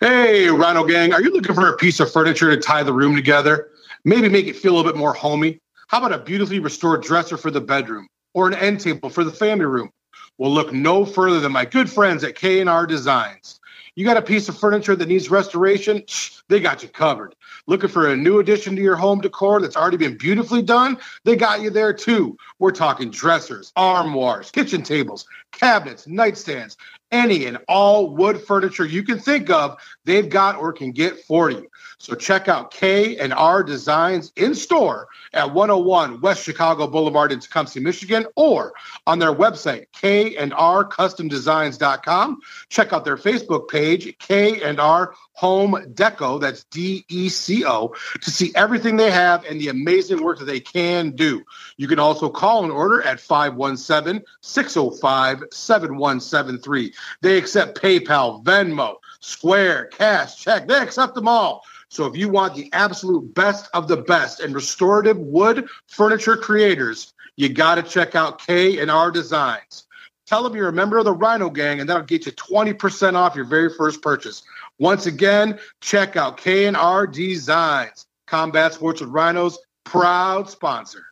Hey, Rhino Gang, are you looking for a piece of furniture to tie the room together? Maybe make it feel a little bit more homey? How about a beautifully restored dresser for the bedroom or an end table for the family room? Well, look no further than my good friends at K and R Designs. You got a piece of furniture that needs restoration? They got you covered. Looking for a new addition to your home decor that's already been beautifully done? They got you there too. We're talking dressers, armoires, kitchen tables, cabinets, nightstands, any and all wood furniture you can think of, they've got or can get for you. So check out K and R Designs in store at one oh one West Chicago Boulevard in Tecumseh, Michigan, or on their website, K and R Custom Designs dot com. Check out their Facebook page, K and R Home Deco, that's D E C O, to see everything they have and the amazing work that they can do. You can also call and order at five one seven, six oh five, seven one seven three. They accept PayPal, Venmo, Square, cash, check. They accept them all. So if you want the absolute best of the best and restorative wood furniture creators, you got to check out K and R Designs. Tell them you're a member of the Rhino Gang, and that'll get you twenty percent off your very first purchase. Once again, check out K and R Designs, Combat Sports with Rhinos, proud sponsor.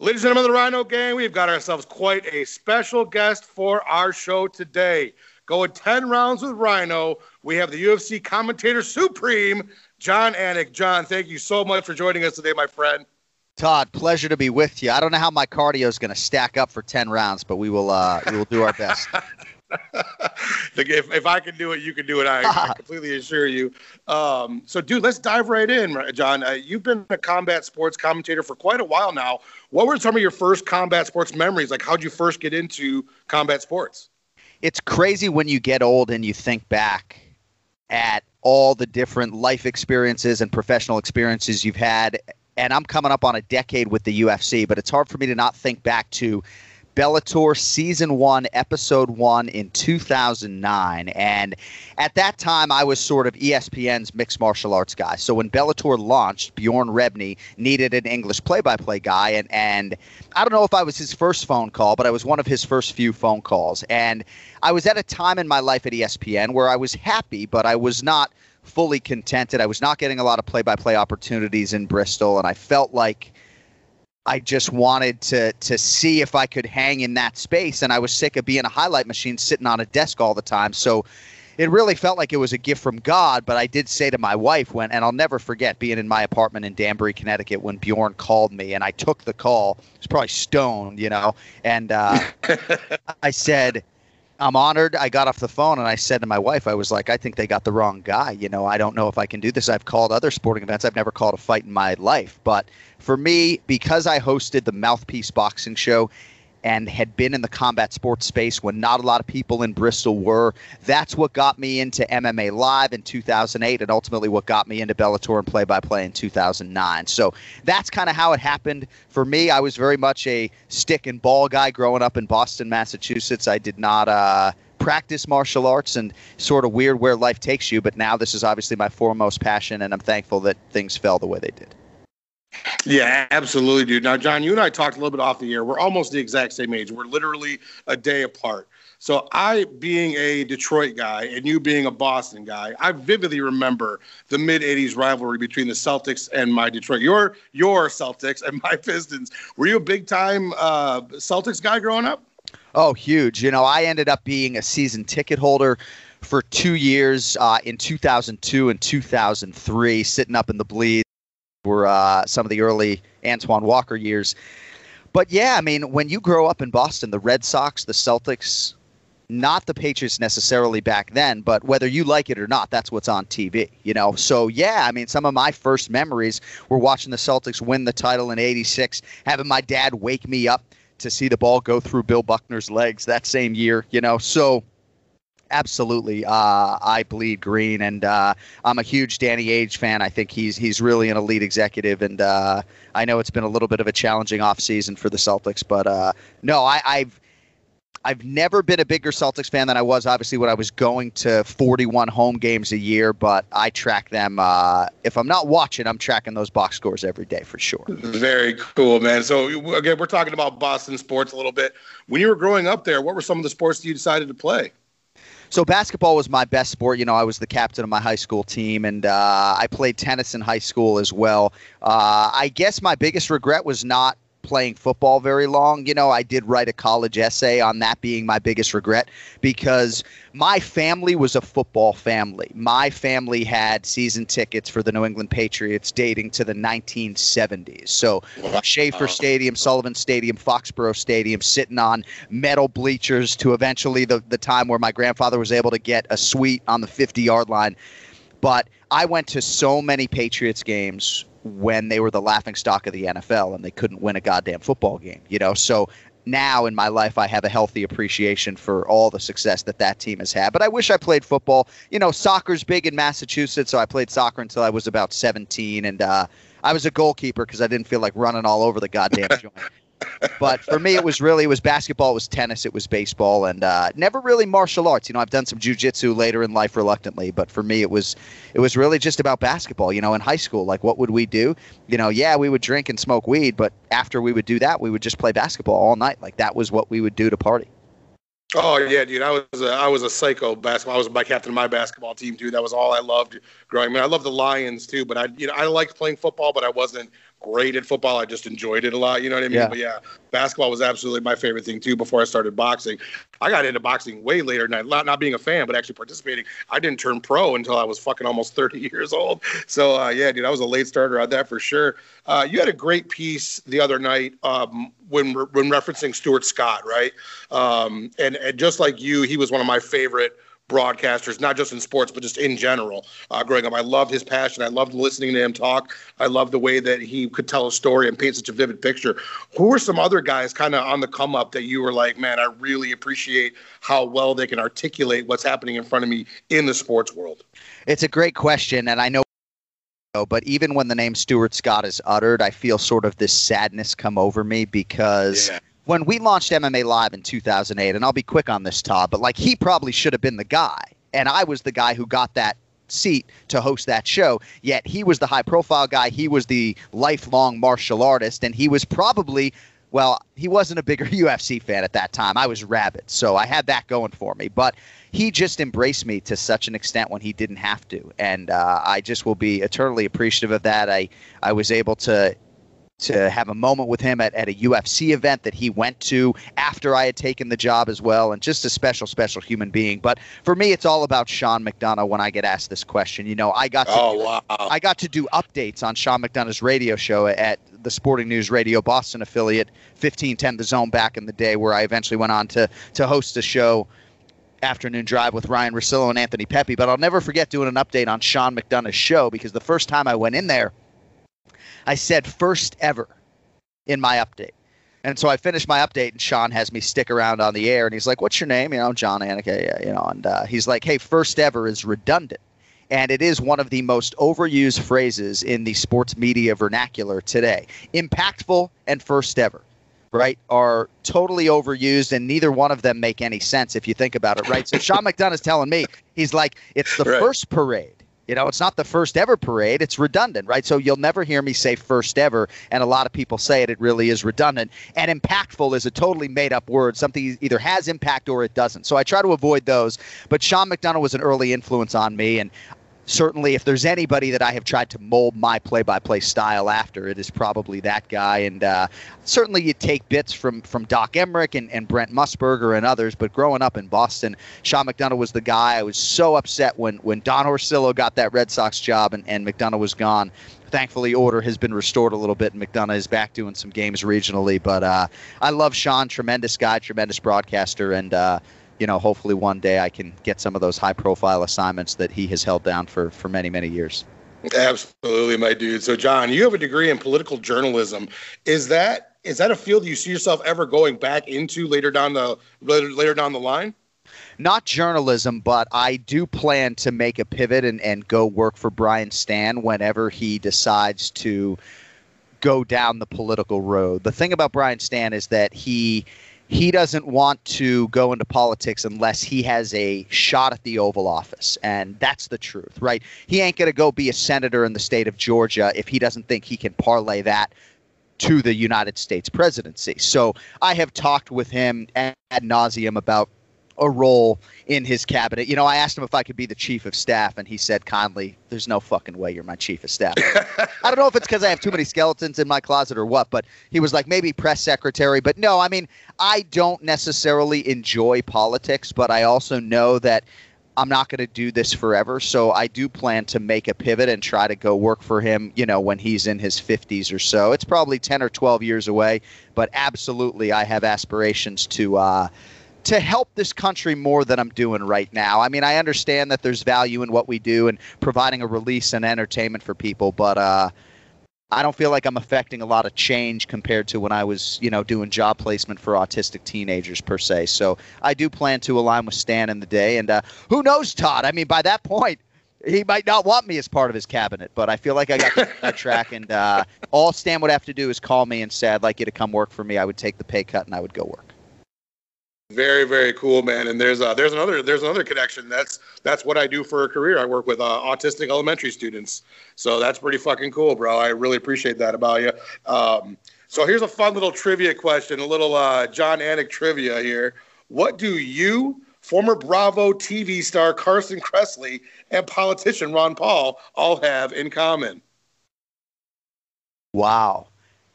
Ladies and gentlemen of the Rhino Gang, we've got ourselves quite a special guest for our show today. Going ten rounds with Rhino, we have the U F C commentator supreme, Jon Anik. Jon, thank you so much for joining us today, my friend. Todd, pleasure to be with you. I don't know how my cardio is going to stack up for ten rounds, but we will uh, we will do our best. if, if I can do it, you can do it. I, I completely assure you. Um, so, dude, let's dive right in, Jon. Uh, you've been a combat sports commentator for quite a while now. What were some of your first combat sports memories? Like, how'd you first get into combat sports? It's crazy when you get old and you think back at all the different life experiences and professional experiences you've had. And I'm coming up on a decade with the U F C, but it's hard for me to not think back to Bellator Season one, Episode one in two thousand nine. And at that time, I was sort of E S P N's mixed martial arts guy. So when Bellator launched, Bjorn Rebney needed an English play-by-play guy. And, and I don't know if I was his first phone call, but I was one of his first few phone calls. And I was at a time in my life at E S P N where I was happy, but I was not fully contented. I was not getting a lot of play-by-play opportunities in Bristol, and I felt like I just wanted to to see if I could hang in that space, and I was sick of being a highlight machine sitting on a desk all the time. So it really felt like it was a gift from God. But I did say to my wife when, and I'll never forget being in my apartment in Danbury, Connecticut, when Bjorn called me and I took the call. I was probably stoned, you know, and uh, I said, I'm honored. I got off the phone and I said to my wife, I was like, I think they got the wrong guy. You know, I don't know if I can do this. I've called other sporting events. I've never called a fight in my life. But for me, because I hosted the Mouthpiece Boxing Show and had been in the combat sports space when not a lot of people in Bristol were, that's what got me into M M A Live in two thousand eight and ultimately what got me into Bellator and play-by-play in two thousand nine. So that's kind of how it happened for me. I was very much a stick and ball guy growing up in Boston, Massachusetts. I did not uh, practice martial arts, and sort of weird where life takes you, but now this is obviously my foremost passion, and I'm thankful that things fell the way they did. Yeah, absolutely, dude. Now, John, you and I talked a little bit off the air. We're almost the exact same age. We're literally a day apart. So I, being a Detroit guy and you being a Boston guy, I vividly remember the mid-eighties rivalry between the Celtics and my Detroit. Your your Celtics and my Pistons. Were you a big-time uh, Celtics guy growing up? Oh, huge. You know, I ended up being a season ticket holder for two years uh, in two thousand two and two thousand three, sitting up in the bleed. Were uh, some of the early Antoine Walker years. But yeah, I mean, when you grow up in Boston, the Red Sox, the Celtics, not the Patriots necessarily back then, but whether you like it or not, that's what's on T V, you know? So yeah, I mean, some of my first memories were watching the Celtics win the title in eighty-six, having my dad wake me up to see the ball go through Bill Buckner's legs that same year, you know? So absolutely. Uh, I bleed green, and uh, I'm a huge Danny Ainge fan. I think he's he's really an elite executive, and uh, I know it's been a little bit of a challenging offseason for the Celtics, but uh, no, I, I've I've never been a bigger Celtics fan than I was, obviously, when I was going to forty-one home games a year, but I track them. Uh, if I'm not watching, I'm tracking those box scores every day for sure. Very cool, man. So, again, we're talking about Boston sports a little bit. When you were growing up there, what were some of the sports that you decided to play? So basketball was my best sport. You know, I was the captain of my high school team, and uh, I played tennis in high school as well. Uh, I guess my biggest regret was not playing football very long. You know, I did write a college essay on that being my biggest regret, because my family was a football family. My family had season tickets for the New England Patriots dating to the nineteen seventies. So Schaefer Stadium, Sullivan Stadium, Foxborough Stadium, sitting on metal bleachers to eventually the, the time where my grandfather was able to get a suite on the fifty-yard line. But I went to so many Patriots games when they were the laughingstock of the N F L and they couldn't win a goddamn football game, you know? So now in my life, I have a healthy appreciation for all the success that that team has had. But I wish I played football. You know, soccer's big in Massachusetts, so I played soccer until I was about seventeen. And uh, I was a goalkeeper because I didn't feel like running all over the goddamn joint. But for me, it was really, it was basketball, it was tennis, it was baseball, and uh, never really martial arts. You know, I've done some jujitsu later in life reluctantly, but for me, it was it was really just about basketball. You know, in high school, like, what would we do? You know, yeah, we would drink and smoke weed, but after we would do that, we would just play basketball all night. Like, that was what we would do to party. Oh, yeah, dude. I was a, I was a psycho basketball. I was my captain of my basketball team, dude. That was all I loved growing up. I mean, I loved the Lions, too, but I, you know, I liked playing football, but I wasn't great at football. I just enjoyed it a lot. You know what I mean? Yeah. But yeah, basketball was absolutely my favorite thing too. Before I started boxing, I got into boxing way later. Not not being a fan, but actually participating. I didn't turn pro until I was fucking almost thirty years old. So uh, yeah, dude, I was a late starter on that for sure. Uh, you had a great piece the other night um, when when referencing Stuart Scott, right? Um, and and just like you, he was one of my favorite broadcasters, not just in sports, but just in general. Uh, growing up, I loved his passion. I loved listening to him talk. I loved the way that he could tell a story and paint such a vivid picture. Who were some other guys kind of on the come up that you were like, man, I really appreciate how well they can articulate what's happening in front of me in the sports world? It's a great question. And I know, but even when the name Stuart Scott is uttered, I feel sort of this sadness come over me because yeah. When we launched M M A Live in two thousand eight, and I'll be quick on this, Todd, but like he probably should have been the guy. And I was the guy who got that seat to host that show. Yet he was the high profile guy. He was the lifelong martial artist. And he was probably, well, he wasn't a bigger U F C fan at that time. I was rabid. So I had that going for me. But he just embraced me to such an extent when he didn't have to. And uh, I just will be eternally appreciative of that. I, I was able to to have a moment with him at, at a U F C event that he went to after I had taken the job as well, and just a special, special human being. But for me, it's all about Sean McDonough when I get asked this question. You know, I got to, oh, wow. I got to do updates on Sean McDonough's radio show at the Sporting News Radio Boston affiliate, fifteen ten The Zone, back in the day, where I eventually went on to to host a show, Afternoon Drive with Ryan Russillo and Anthony Pepe. But I'll never forget doing an update on Sean McDonough's show, because the first time I went in there, I said first ever in my update. And so I finished my update, and Sean has me stick around on the air, and he's like, what's your name? You know, Jon Anik, you know, and uh, he's like, hey, first ever is redundant. And it is one of the most overused phrases in the sports media vernacular today. Impactful and first ever, right, are totally overused, and neither one of them make any sense if you think about it, right? So Sean McDonough is telling me, he's like, it's the right. first parade. You know, it's not the first ever parade. It's redundant, right? So you'll never hear me say first ever, and a lot of people say it. It really is redundant. And impactful is a totally made-up word. Something either has impact or it doesn't. So I try to avoid those. But Sean McDonough was an early influence on me, and certainly if there's anybody that I have tried to mold my play-by-play style after, it is probably that guy. And uh, certainly you take bits from, from Doc Emmerich and, and Brent Musburger and others, but growing up in Boston, Sean McDonough was the guy. I was so upset when, when Don Orsillo got that Red Sox job and, and McDonough was gone. Thankfully, order has been restored a little bit, and McDonough is back doing some games regionally. But uh, I love Sean, tremendous guy, tremendous broadcaster, and uh, you know, hopefully one day I can get some of those high-profile assignments that he has held down for, for many, many years. Absolutely, my dude. So, Jon, you have a degree in political journalism. Is that is that a field you see yourself ever going back into later down the later, later down the line? Not journalism, but I do plan to make a pivot and, and go work for Brian Stan whenever he decides to go down the political road. The thing about Brian Stan is that he – He doesn't want to go into politics unless he has a shot at the Oval Office, and that's the truth, right? He ain't going to go be a senator in the state of Georgia if he doesn't think he can parlay that to the United States presidency. So I have talked with him ad nauseum about a role in his cabinet. You know, I asked him if I could be the chief of staff, and he said kindly, there's no fucking way you're my chief of staff. I don't know if it's because I have too many skeletons in my closet or what, but he was like, maybe press secretary. But no, I mean, I don't necessarily enjoy politics, but I also know that I'm not going to do this forever. So I do plan to make a pivot and try to go work for him, you know, when he's in his fifties or so. It's probably ten or twelve years away, but absolutely I have aspirations to, uh, to help this country more than I'm doing right now. I mean, I understand that there's value in what we do and providing a release and entertainment for people, but uh, I don't feel like I'm affecting a lot of change compared to when I was, you know, doing job placement for autistic teenagers per se. So I do plan to align with Stan in the day, and uh, who knows, Todd? I mean, by that point, he might not want me as part of his cabinet, but I feel like I got that track, and uh, all Stan would have to do is call me and say, I'd like you to come work for me. I would take the pay cut and I would go work. Very, very cool, man. And there's uh, there's another there's another connection. That's that's what I do for a career. I work with uh, autistic elementary students, so that's pretty fucking cool, bro. I really appreciate that about you. Um, so here's a fun little trivia question, a little uh, Jon Anik trivia here. What do you, former Bravo T V star Carson Kressley, and politician Ron Paul all have in common? Wow,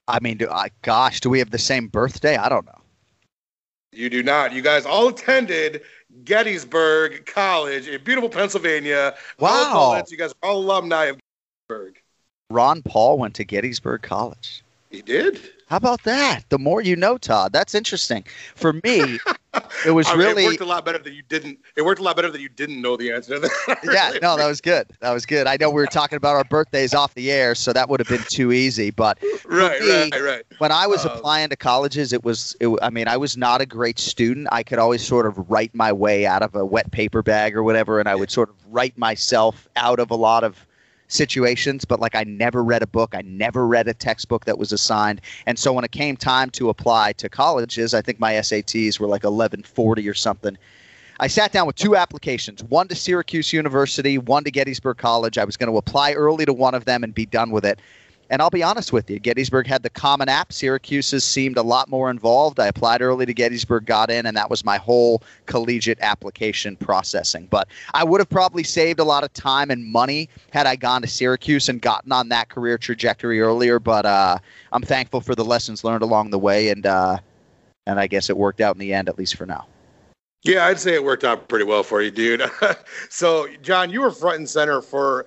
I mean, do I, gosh, do we have the same birthday? I don't know. You do not. You guys all attended Gettysburg College in beautiful Pennsylvania. Wow. You guys are all alumni of Gettysburg. Ron Paul went to Gettysburg College. He did? How about that? The more you know, Todd. That's interesting. For me, it was I mean, really. It worked a lot better that you didn't. It worked a lot better that you didn't know the answer to that. Yeah, no, that was good. That was good. I know we were talking about our birthdays off the air, so that would have been too easy. But right, me, right, right. When I was um, applying to colleges, it was. It, I mean, I was not a great student. I could always sort of write my way out of a wet paper bag or whatever, and I would sort of write myself out of a lot of situations, but like I never read a book. I never read a textbook that was assigned. And so when it came time to apply to colleges, I think my S A Ts were like eleven forty or something. I sat down with two applications, one to Syracuse University, one to Gettysburg College. I was going to apply early to one of them and be done with it. And I'll be honest with you, Gettysburg had the common app. Syracuse's seemed a lot more involved. I applied early to Gettysburg, got in, and that was my whole collegiate application processing. But I would have probably saved a lot of time and money had I gone to Syracuse and gotten on that career trajectory earlier. But uh, I'm thankful for the lessons learned along the way, and uh, and I guess it worked out in the end, at least for now. Yeah, I'd say it worked out pretty well for you, dude. So, John, you were front and center for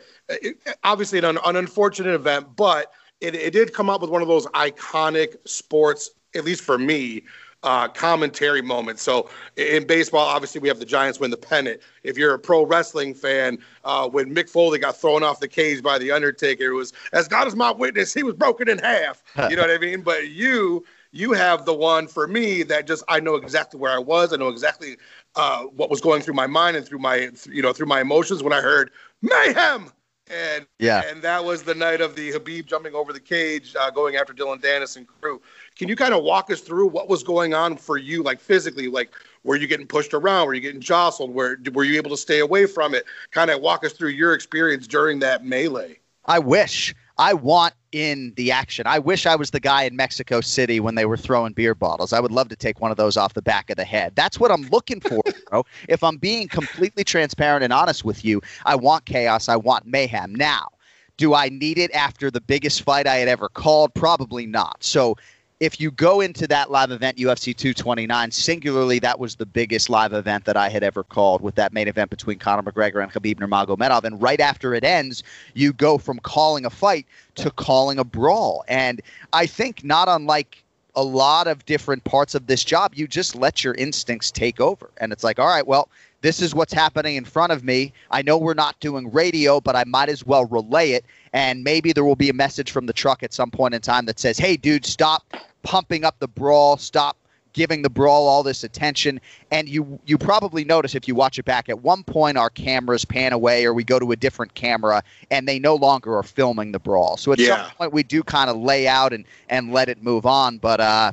obviously an, un- an unfortunate event, but it, it did come up with one of those iconic sports, at least for me, uh, commentary moments. So in baseball, obviously, we have the Giants win the pennant. If you're a pro wrestling fan, uh, when Mick Foley got thrown off the cage by The Undertaker, it was, as God is my witness, he was broken in half. You know what I mean? But you... You have the one for me that just, I know exactly where I was. I know exactly uh, what was going through my mind and through my, you know, through my emotions when I heard mayhem. And yeah. and that was the night of the Khabib jumping over the cage, uh, going after Dylan Danis and crew. Can you kind of walk us through what was going on for you, like physically? Like, were you getting pushed around? Were you getting jostled? Were, were you able to stay away from it? Kind of walk us through your experience during that melee. I wish. I want in the action. I wish I was the guy in Mexico City when they were throwing beer bottles. I would love to take one of those off the back of the head. That's what I'm looking for, bro. If I'm being completely transparent and honest with you, I want chaos. I want mayhem. Now, do I need it after the biggest fight I had ever called? Probably not. So if you go into that live event, U F C two twenty-nine, singularly, that was the biggest live event that I had ever called, with that main event between Conor McGregor and Khabib Nurmagomedov. And right after it ends, you go from calling a fight to calling a brawl. And I think not unlike a lot of different parts of this job, you just let your instincts take over. And it's like, all right, well, this is what's happening in front of me. I know we're not doing radio, but I might as well relay it. And maybe there will be a message from the truck at some point in time that says, hey, dude, stop pumping up the brawl, stop giving the brawl all this attention. And you you probably notice, if you watch it back, at one point our cameras pan away or we go to a different camera and they no longer are filming the brawl. So at yeah. some point we do kind of lay out and, and let it move on. But uh,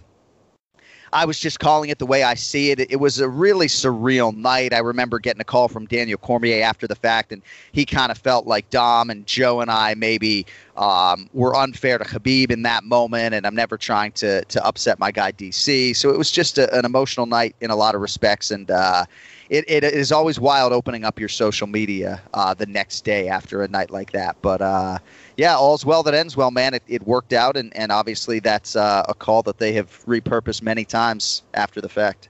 I was just calling it the way I see it. It was a really surreal night. I remember getting a call from Daniel Cormier after the fact, and he kind of felt like Dom and Joe and I maybe um, were unfair to Khabib in that moment, and I'm never trying to to upset my guy D C. So it was just a, an emotional night in a lot of respects, and uh, it, it is always wild opening up your social media uh, the next day after a night like that. But uh, yeah, all's well that ends well, man. It, it worked out, and, and obviously that's uh, a call that they have repurposed many times after the fact.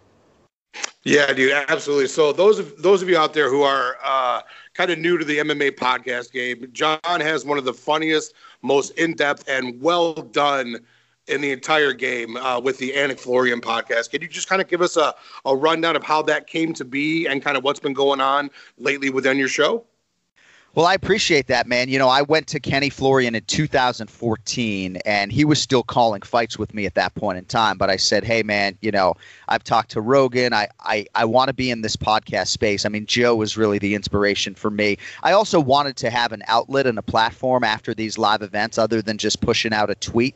Yeah, dude, absolutely. So those of those of you out there who are uh, kind of new to the M M A podcast game, John has one of the funniest, most in-depth, and well done in the entire game uh, with the Anik Florian podcast. Can you just kind of give us a, a rundown of how that came to be and kind of what's been going on lately within your show? Well, I appreciate that, man. You know, I went to Kenny Florian in two thousand fourteen, and he was still calling fights with me at that point in time. But I said, hey, man, you know, I've talked to Rogan. I I, I want to be in this podcast space. I mean, Joe was really the inspiration for me. I also wanted to have an outlet and a platform after these live events other than just pushing out a tweet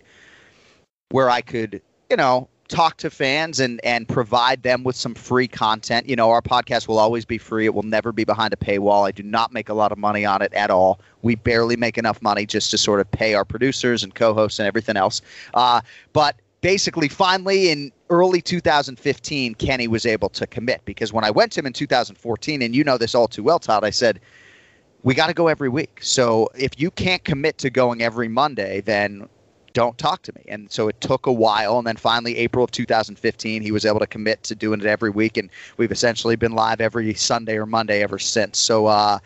where I could, you know, talk to fans and, and provide them with some free content. You know, our podcast will always be free. It will never be behind a paywall. I do not make a lot of money on it at all. We barely make enough money just to sort of pay our producers and co-hosts and everything else. Uh, but basically, finally, in early two thousand fifteen, Kenny was able to commit, because when I went to him in two thousand fourteen, and you know this all too well, Todd, I said, we got to go every week. So if you can't commit to going every Monday, then don't talk to me. And so it took a while. And then finally, April of two thousand fifteen, he was able to commit to doing it every week. And we've essentially been live every Sunday or Monday ever since. So uh,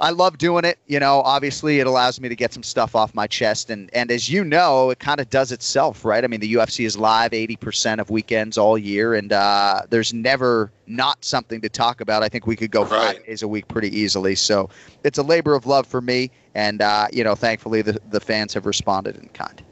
I love doing it. You know, obviously, it allows me to get some stuff off my chest. And, and as you know, it kind of does itself, right? I mean, the U F C is live eighty percent of weekends all year. And uh, there's never not something to talk about. I think we could go right. five days a week pretty easily. So it's a labor of love for me. And, uh, you know, thankfully, the, the fans have responded in kind.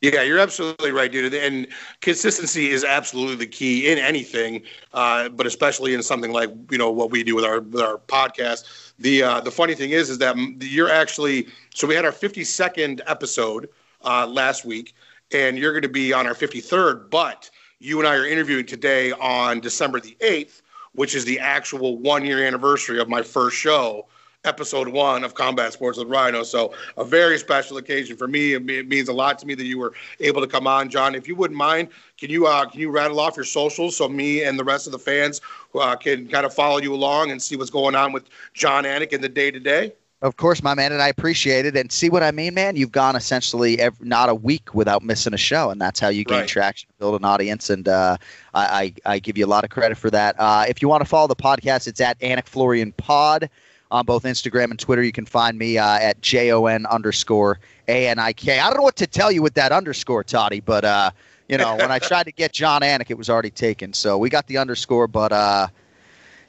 Yeah, you're absolutely right, dude. And consistency is absolutely the key in anything, uh, but especially in something like, you know, what we do with our with our podcast. The uh, the funny thing is, is that you're actually – so we had our fifty-second episode uh, last week, and you're going to be on our fifty-third, but you and I are interviewing today on December the eighth, which is the actual one-year anniversary of my first show episode one of Combat Sports with Rhino. So a very special occasion for me. It means a lot to me that you were able to come on, John. If you wouldn't mind, can you uh, can you rattle off your socials so me and the rest of the fans uh, can kind of follow you along and see what's going on with Jon Anik in the day-to-day? Of course, my man, and I appreciate it. And see what I mean, man? You've gone essentially every, not a week without missing a show, and that's how you gain right. traction, build an audience, and uh, I, I, I give you a lot of credit for that. Uh, if you want to follow the podcast, it's at Anik Florian Pod on both Instagram and Twitter. You can find me uh, at J O N underscore A N I K. I don't know what to tell you with that underscore, Toddy, but, uh, you know, when I tried to get Jon Anik, it was already taken. So we got the underscore, but uh, –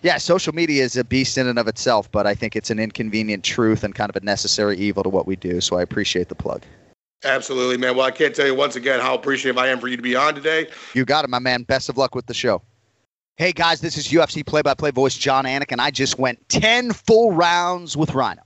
yeah, social media is a beast in and of itself, but I think it's an inconvenient truth and kind of a necessary evil to what we do, so I appreciate the plug. Absolutely, man. Well, I can't tell you once again how appreciative I am for you to be on today. You got it, my man. Best of luck with the show. Hey, guys, this is U F C play-by-play voice Jon Anik, and I just went ten full rounds with Rhino.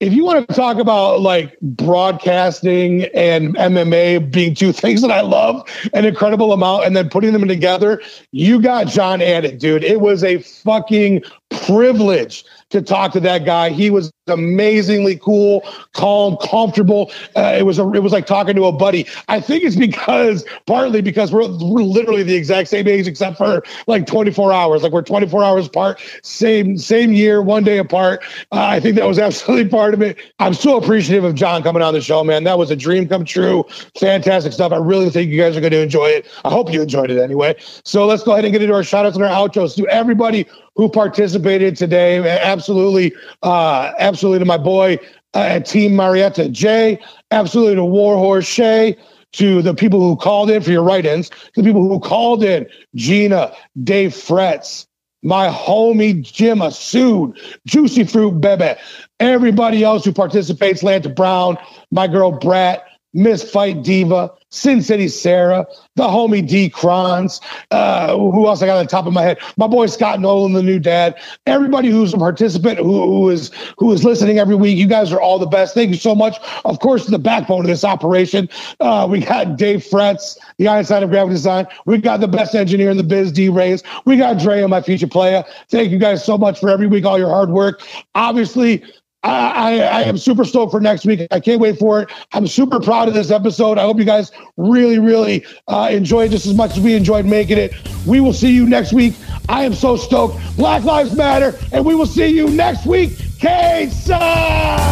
If you want to talk about like broadcasting and M M A being two things that I love an incredible amount and then putting them together, you got Jon Anik, dude. It was a fucking privilege to talk to that guy. He was amazingly cool, calm, comfortable. Uh, it was a, it was like talking to a buddy. I think it's because partly because we're, we're literally the exact same age, except for like twenty-four hours. Like we're twenty-four hours apart, same same year, one day apart. Uh, I think that was absolutely part of it. I'm so appreciative of John coming on the show, man. That was a dream come true. Fantastic stuff. I really think you guys are going to enjoy it. I hope you enjoyed it anyway. So let's go ahead and get into our shout-outs and our outros to everybody who participated today. Absolutely, uh, absolutely to my boy uh, at Team Marietta J, absolutely to Warhorse Shay, to the people who called in for your write-ins, to the people who called in, Gina, Dave Fretz, my homie Jim Assoon, Juicy Fruit Bebe, everybody else who participates, Lance Brown, my girl Brat, Miss Fight Diva, Sin City Sarah, the homie D. Kronz, uh, who else I got on the top of my head? My boy Scott Nolan, the new dad. Everybody who's a participant, who, who is who is listening every week. You guys are all the best. Thank you so much. Of course, the backbone of this operation. Uh, we got Dave Fretz, the Iron Side of Gravity Design. We got the best engineer in the biz, D. Reyes. We got Drea, my future player. Thank you guys so much for every week, all your hard work. Obviously, I, I, I am super stoked for next week. I can't wait for it. I'm super proud of this episode. I hope you guys really, really uh, enjoy it just as much as we enjoyed making it. We will see you next week. I am so stoked. Black Lives Matter, and we will see you next week. K-Side!